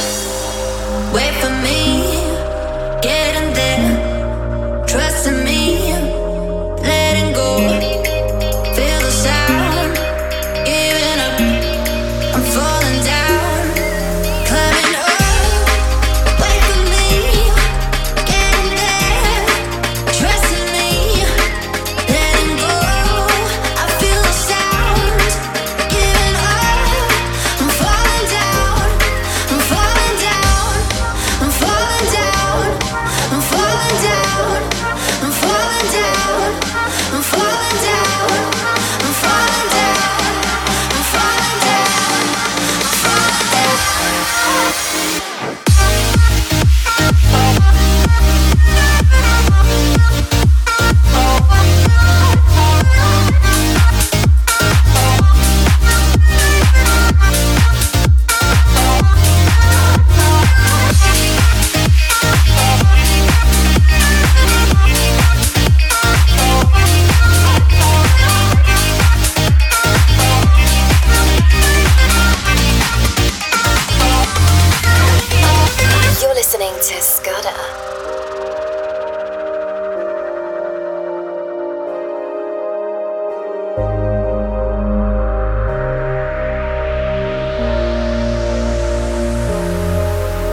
Wait for me, get in there, trust in me, letting go, feel the sound, giving up, I'm falling down, climbing up. Wait for me, get in there, trust in me, letting go, I feel the sound, giving up, I'm falling down, I'm falling down, I'm falling down, I'm falling down, I'm falling down, I'm falling down, I'm falling down, I'm falling down, I'm falling down. You're listening to Skoda.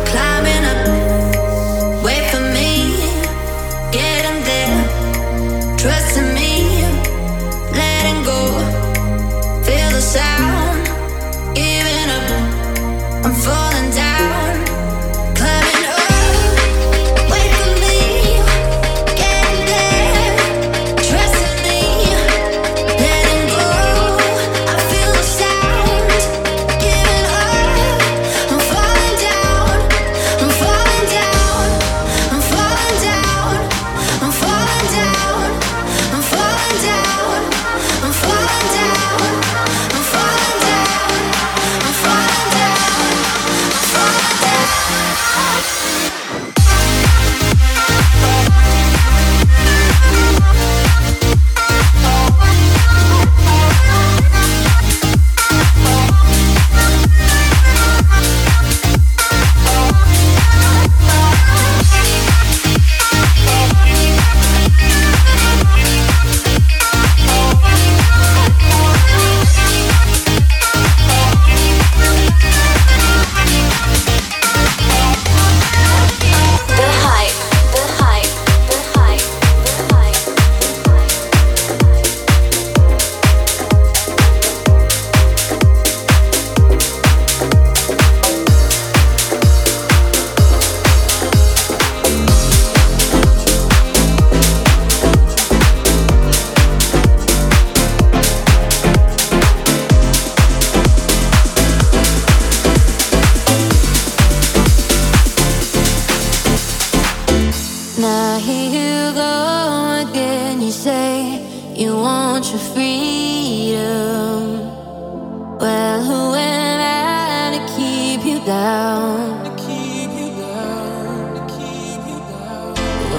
Climbing up, wait for me, get in there, trust in me, letting go, feel the sound, giving up, I'm falling down, climbing up, wait for me, get in there, trust in me, letting go, I feel the sound, giving up, I'm falling down, I'm falling down, I'm falling down, I'm falling down, I'm falling down, I'm falling down, I'm falling down, I'm falling down, I'm falling down. The Hype. The Hype. The Hype. The Hype. Now here you go again. You say you want your freedom. Well, who am I to keep you down?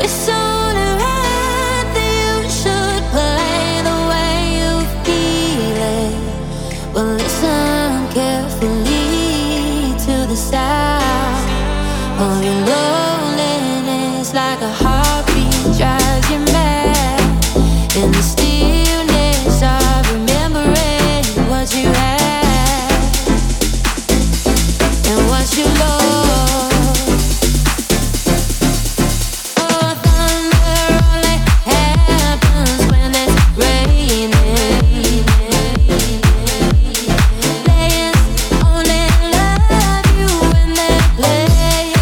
It's only right that you should play the way you feel it. Well, listen carefully to the sound of your loneliness, like a heartbeat drives you mad. In the stillness of remembering what you had and what you lost. Oh, thunder only happens when it's raining. Players only love you when they're playing.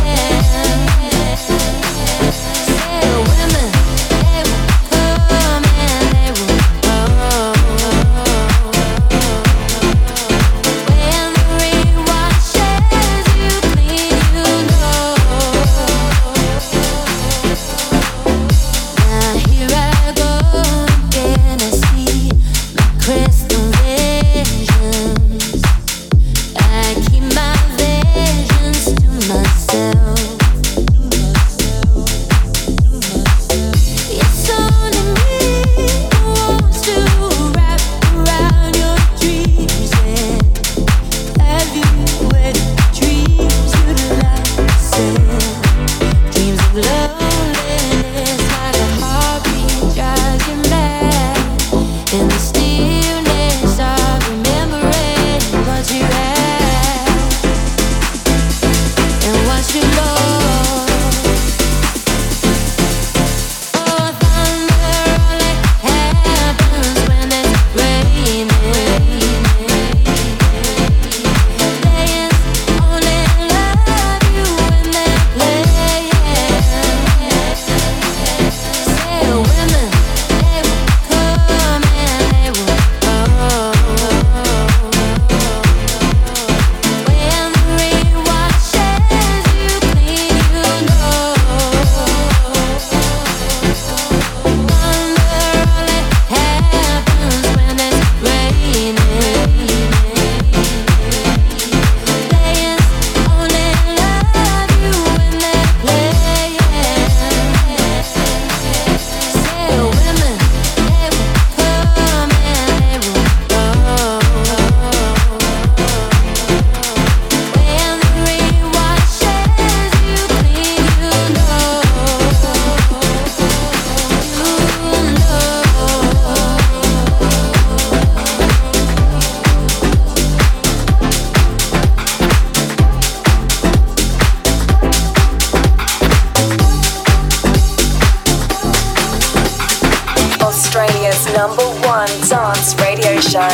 number one dance radio show.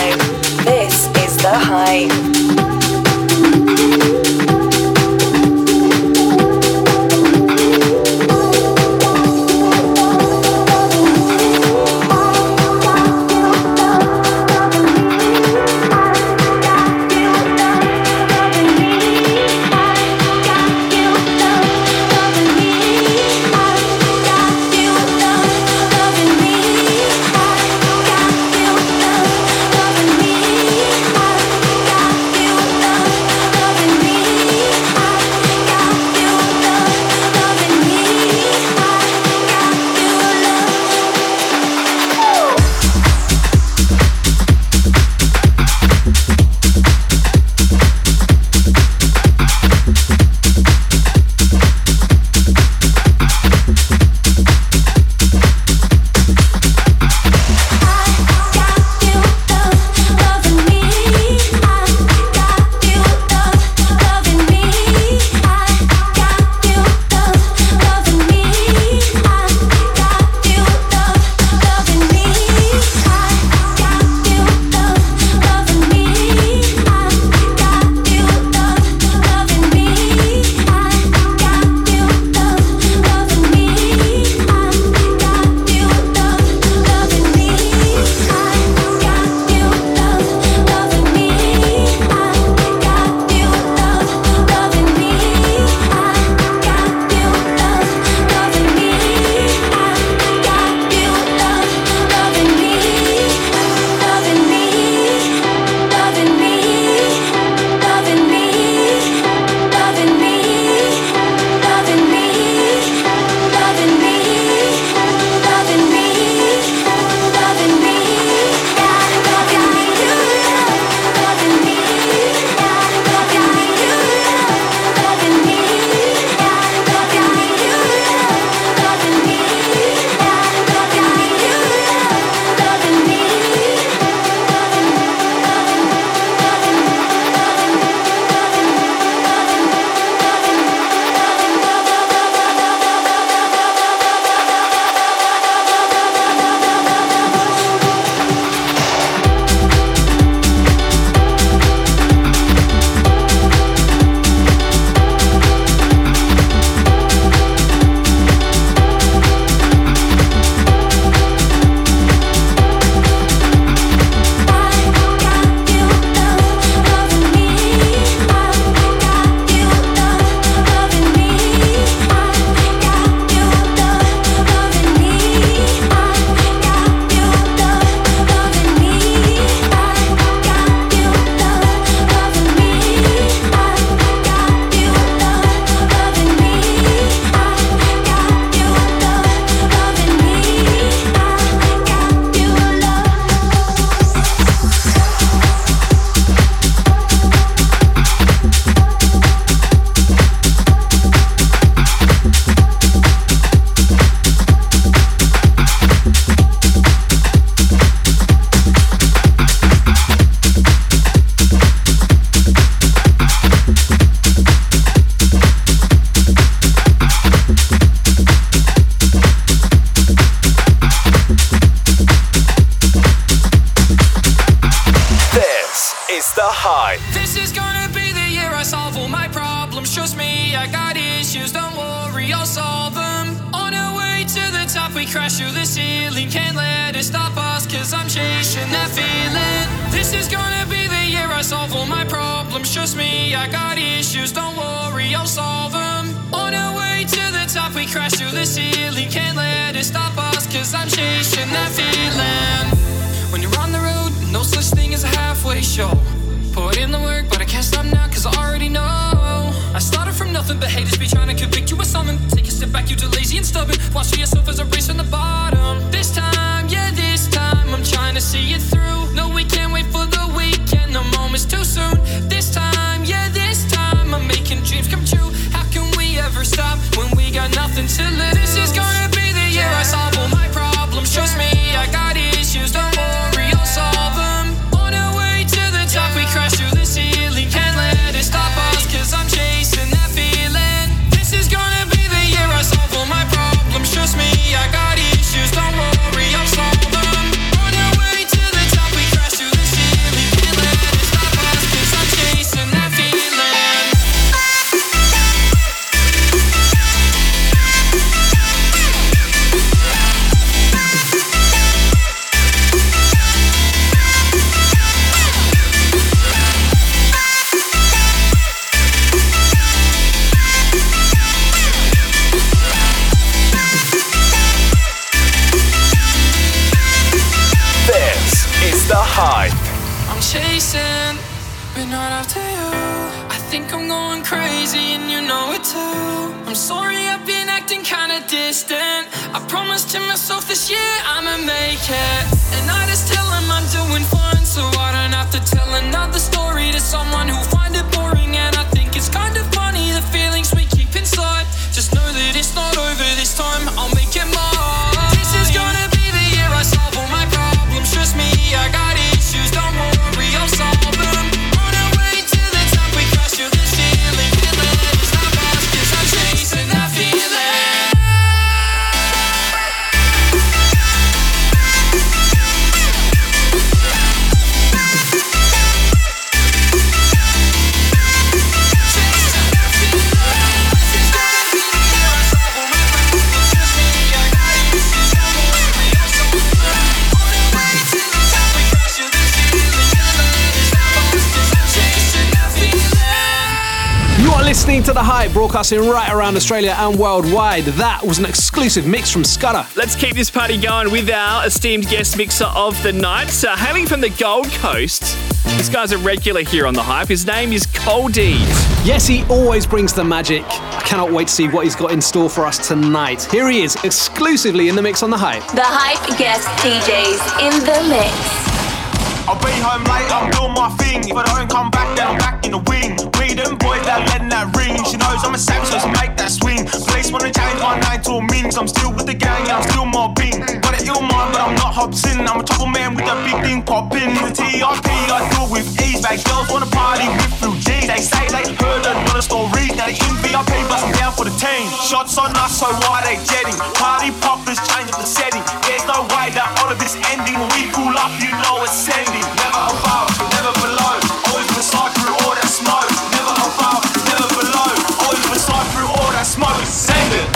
This is The Hype. I got issues, don't worry, I'll solve them. On high. I'm chasing, but not after you. I think I'm going crazy and you know it too. I'm sorry I've been acting kinda distant. I promised to myself this year I'ma make it. And I just tell him I'm doing fine, so I don't have to tell another story to someone who'll find it boring. And I think it's kinda funny, the feelings we keep inside. Just know that it's not over this time, I'll make it mine. This is gonna be the year I solve all my problems. Trust me, I got issues, don't worry, I'll solve them. On our way to the top, we crash through the ceiling. Can't let it stop us, 'cause I'm chasing that feeling. Listening to The Hype, broadcasting right around Australia and worldwide. That was an exclusive mix from Scudder. Let's keep this party going with our esteemed guest mixer of the night. Hailing from the Gold Coast, this guy's a regular here on The Hype. His name is COLDEED. Yes, he always brings the magic. I cannot wait to see what he's got in store for us tonight. Here he is, exclusively in the mix on The Hype. The Hype guest DJs in the mix. I'll be home late, I'm doing my thing. If I don't come back, then I'm back in the wing. We them boys that letting that ring. She knows I'm a sap, so she make that swing. Police wanna change my name to a min. I'm still with the gang, yeah, I'm still more bing. Got an ill mind, but I'm not Hobson. I'm a trouble man with a big thing poppin'. The TRP I deal with ease. Like girls wanna party with refugees. They say they heard another story. Now they in VIP, but I'm down for the team. Shots on us, so why they jetting? Party poppers change up the setting. There's no way that all of it's ending. When we pull up, you know it's sending. Never above, never below, always beside through all that smoke. Never above, never below, always beside through all that smoke. Send it.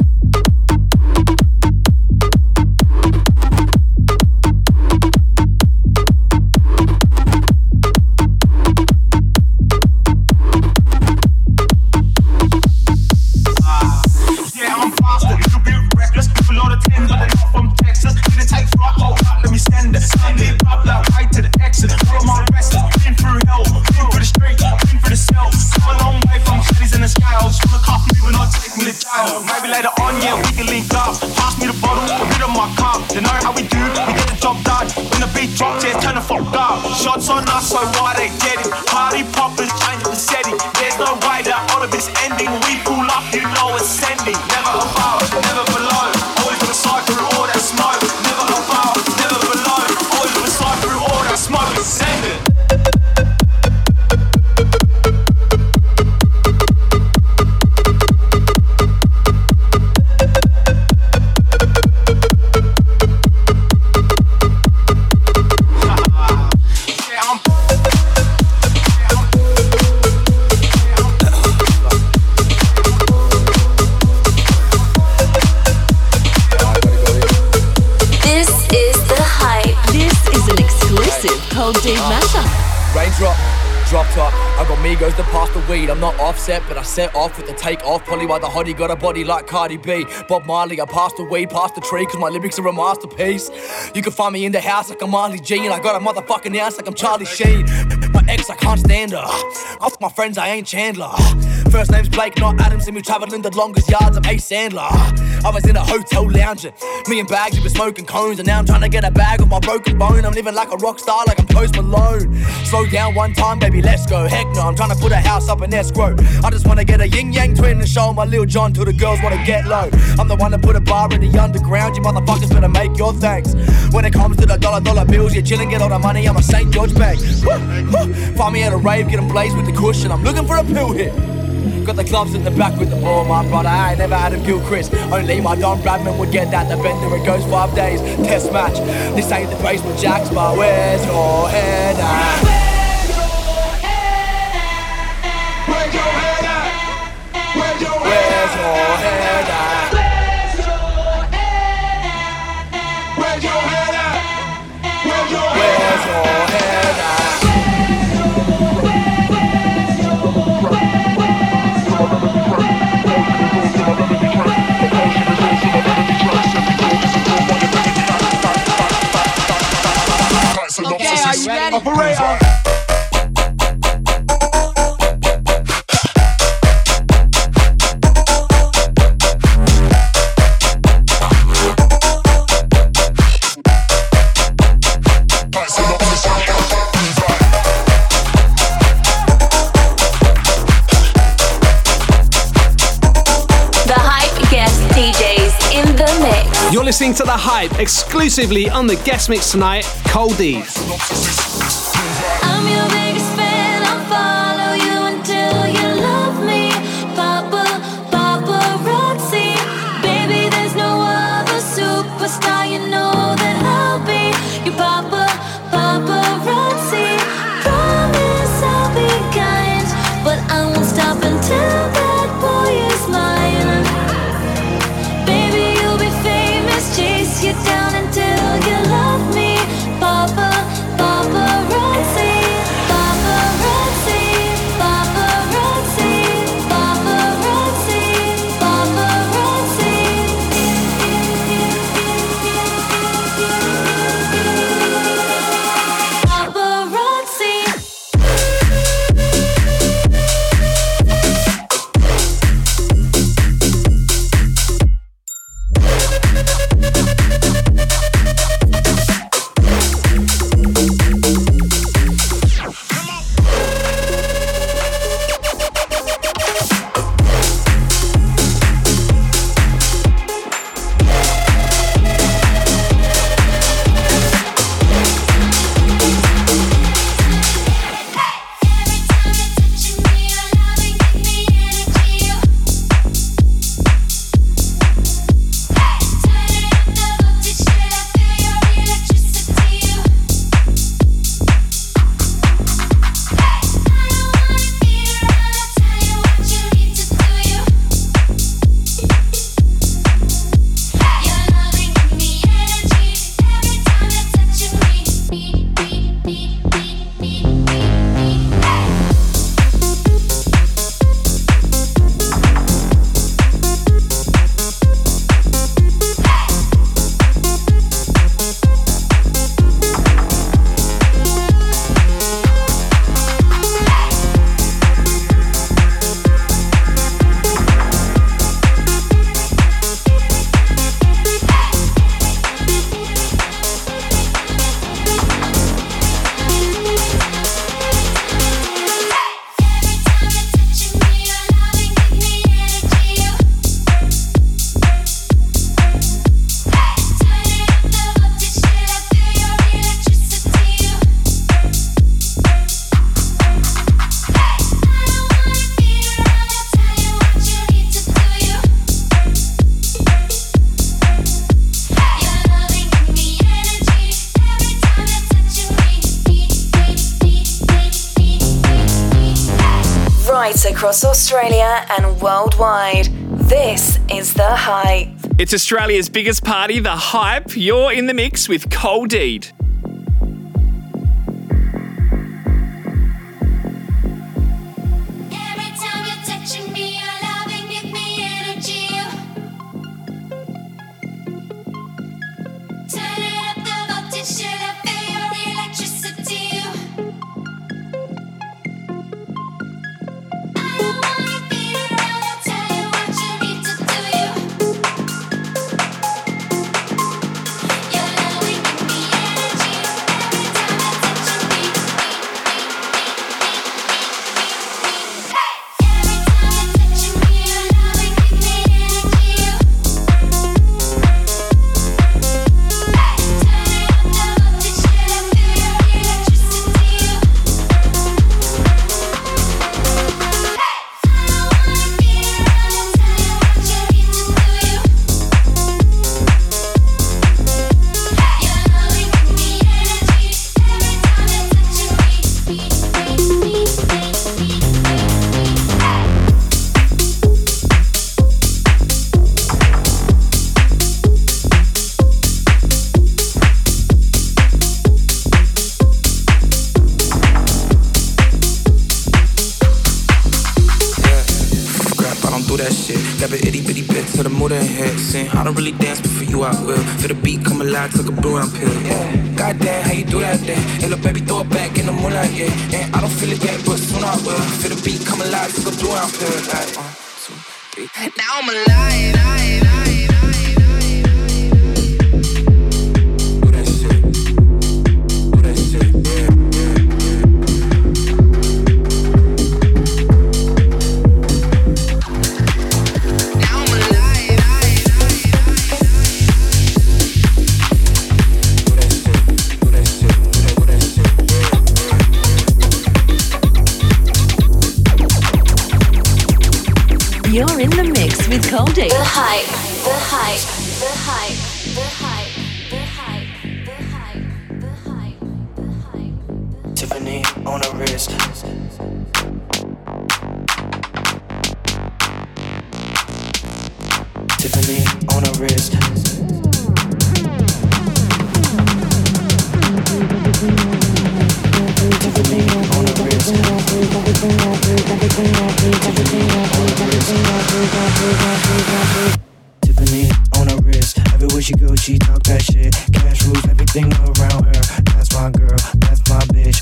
Migos to pass the weed, I'm not offset, but I set off with the take off. Probably why the hottie got a body like Cardi B. Bob Marley, I pass the weed, pass the tree, 'cause my lyrics are a masterpiece. You can find me in the house like I'm Marley G, and I got a motherfucking house like I'm Charlie Sheen. My ex, I can't stand her. Off my friends, I ain't Chandler. First name's Blake, not Adam, and we traveling the longest yards, I'm A. Sandler. I was in a hotel lounging, me and Bags, we were smoking cones, and now I'm trying to get a bag of my broken bone. I'm living like a rock star, like I'm Post Malone. Slow down one time, baby, let's go. Heck no, I'm trying to put a house up in escrow. I just want to get a yin-yang twin and show my Lil Jon till the girls want to get low. I'm the one that put a bar in the underground, you motherfuckers better make your thanks. When it comes to the dollar bills, you're chilling, get all the money, I'm a St. George bag. Find me at a rave, getting blazed with the cushion, I'm looking for a pill hit. Got the clubs in the back with the ball, my brother. I ain't never had him kill Chris. Only my Don Bradman would get that. The bender, it goes 5 days. Test match. This ain't the baseball jacks, but where's your head at? Where's your head at? Where's your head at? Where's your head at? Where's your head at? ready? You're listening to The Hype exclusively on the guest mix tonight, COLDEED. I'm your biggest fan, I'll follow you until you love me. Papa, Papa Roxy. Baby, there's no other superstar, you know that I'll be your Papa, Papa Roxy. Promise I'll be kind, but I won't stop until that boy is mine. Chase you down until you love me, Papa, Papa Roxy, Papa Roxy, Papa Roxy, Papa Roxy, Papa Roxy. Papa Roxy. Across Australia and worldwide, this is The Hype. It's Australia's biggest party, The Hype. You're in the mix with COLDEED. that shit. Got an itty bitty bit to the motor head. Sin, I don't really dance, but for you I will. For the beat, come alive, took a blue round pill. Yeah. Goddamn, how you do that then? Hey, little baby, throw it back in the moonlight, yeah. And I don't feel it yet, but soon I will. For the beat, come alive, took a blue round pill. Like, 1, 2, 3. Now I'm alive. You're in the mix with COLDEED. The hype, the hype, the hype, the hype, the hype, the hype, the hype, the hype. Tiffany on her wrist. Tiffany on her wrist. Tiffany on her wrist. Tiffany on her wrist. Tiffany on her wrist. Everywhere she goes, she talk that shit. Cash rules everything around her. That's my girl, that's my bitch.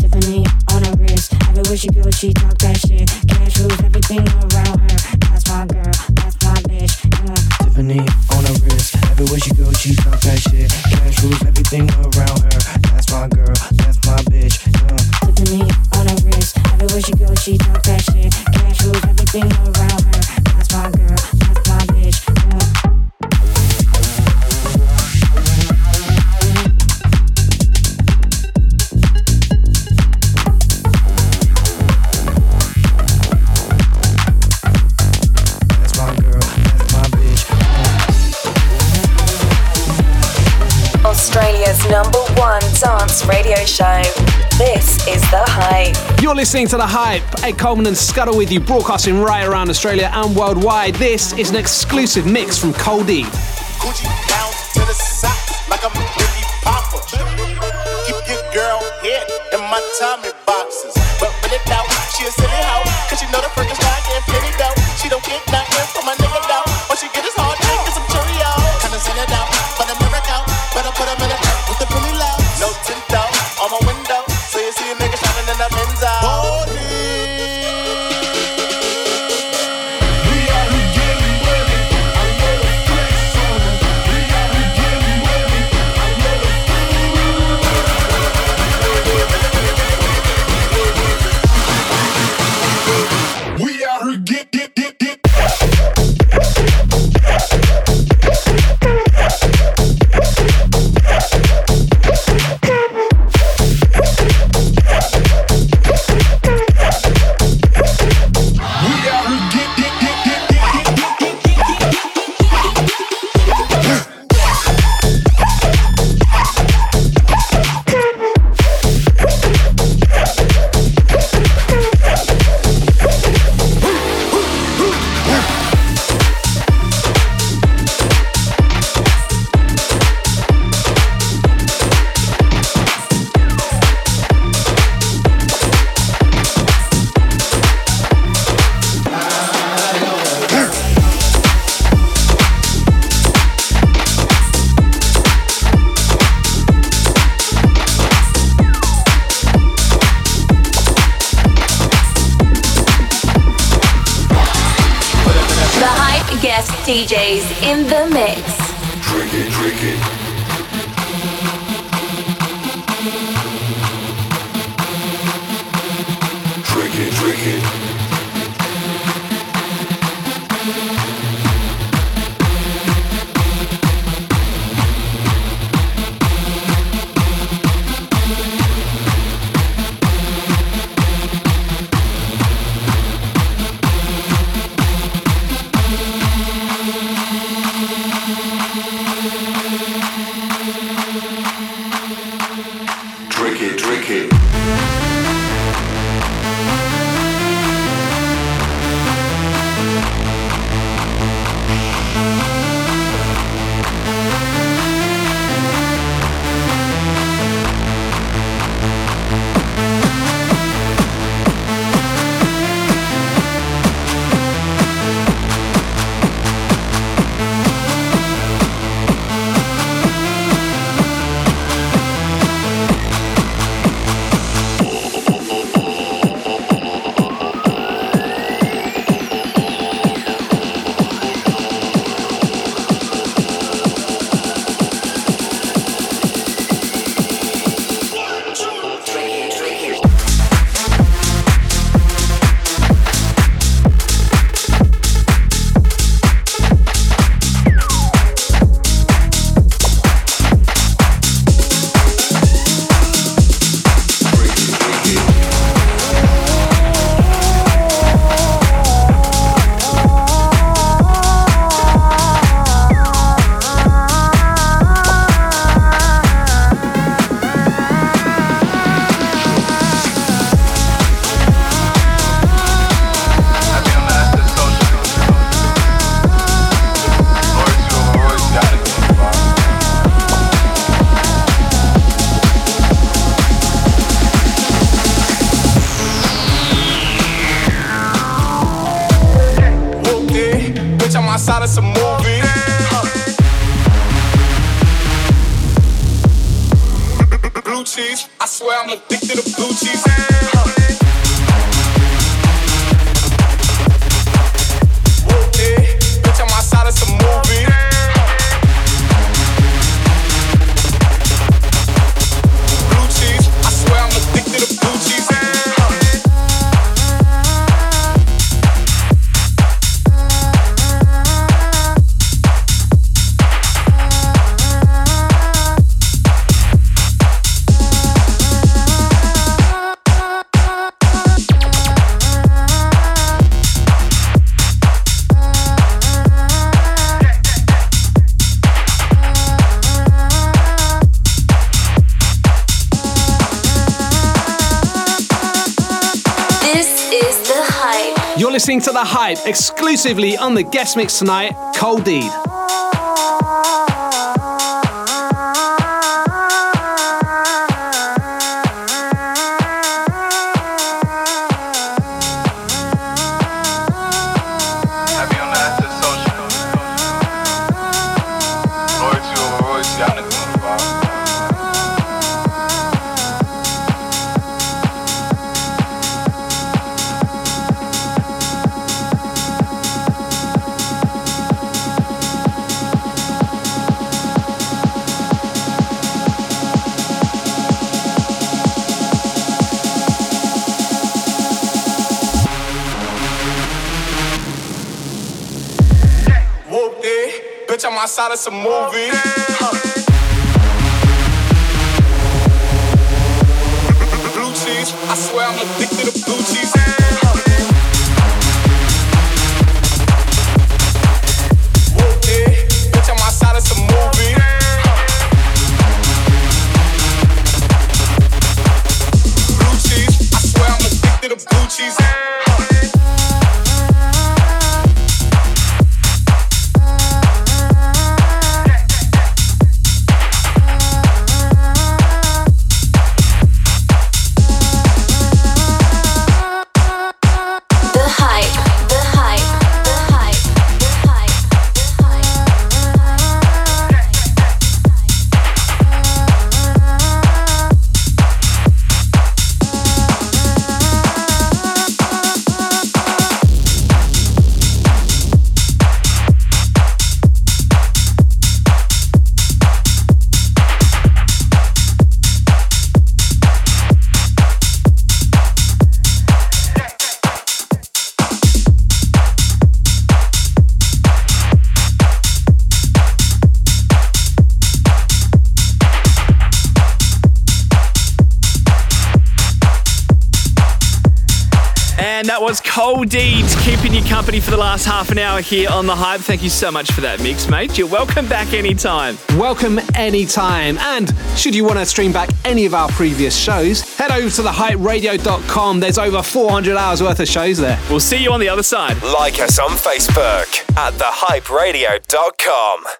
Tiffany on her wrist. Everywhere she goes, she talk that shit. Cash rules everything around her. That's my girl, that's my bitch. Tiffany on her wrist. Everywhere she goes, she talk that shit. Cash rules everything around her. That's my girl, that's my bitch. Tiffany on her wrist. Everywhere she goes, she talk that shit. Cash rules everything around her. That's my girl, that's my bitch. Australia's #1 dance radio show. This is The Hype. You're listening to The Hype. Ed Coleman and Scuttle with you, broadcasting right around Australia and worldwide. This is an exclusive mix from COLDEED. Gucci down to the side like I'm Biggie Papa. Keep your girl head in my tummy boxes. But when it out, she'll sit it out. Cause she know the freaking guy can't fit it out. She don't get nothing from my nigga down. All she get is hard to get some Cheerios. Kinda send it out, but I'm never out. Better put him in the with the pretty loud. No tint out on my window. So you see a nigga shining in the men's out. DJs in the mix. Drink it, drink it. Drink it, drink it. outside of some movies. Blue cheese, I swear I'm addicted to blue cheese. Yeah, bitch, I'm outside of some movies. Blue cheese, I swear I'm addicted to blue cheese. Listening to The Hype exclusively on the guest mix tonight, Coldeed. Outside of some movies. Blue cheese, I swear I'm addicted to blue cheese. Yeah, bitch, I'm outside of some movies. Blue cheese, I swear I'm addicted to blue cheese. Coldeed, keeping you company for the last half an hour here on The Hype. Thank you so much for that mix, mate. You're welcome back anytime. Welcome anytime. And should you want to stream back any of our previous shows, head over to thehyperadio.com. There's over 400 hours worth of shows there. We'll see you on the other side. Like us on Facebook at thehyperadio.com.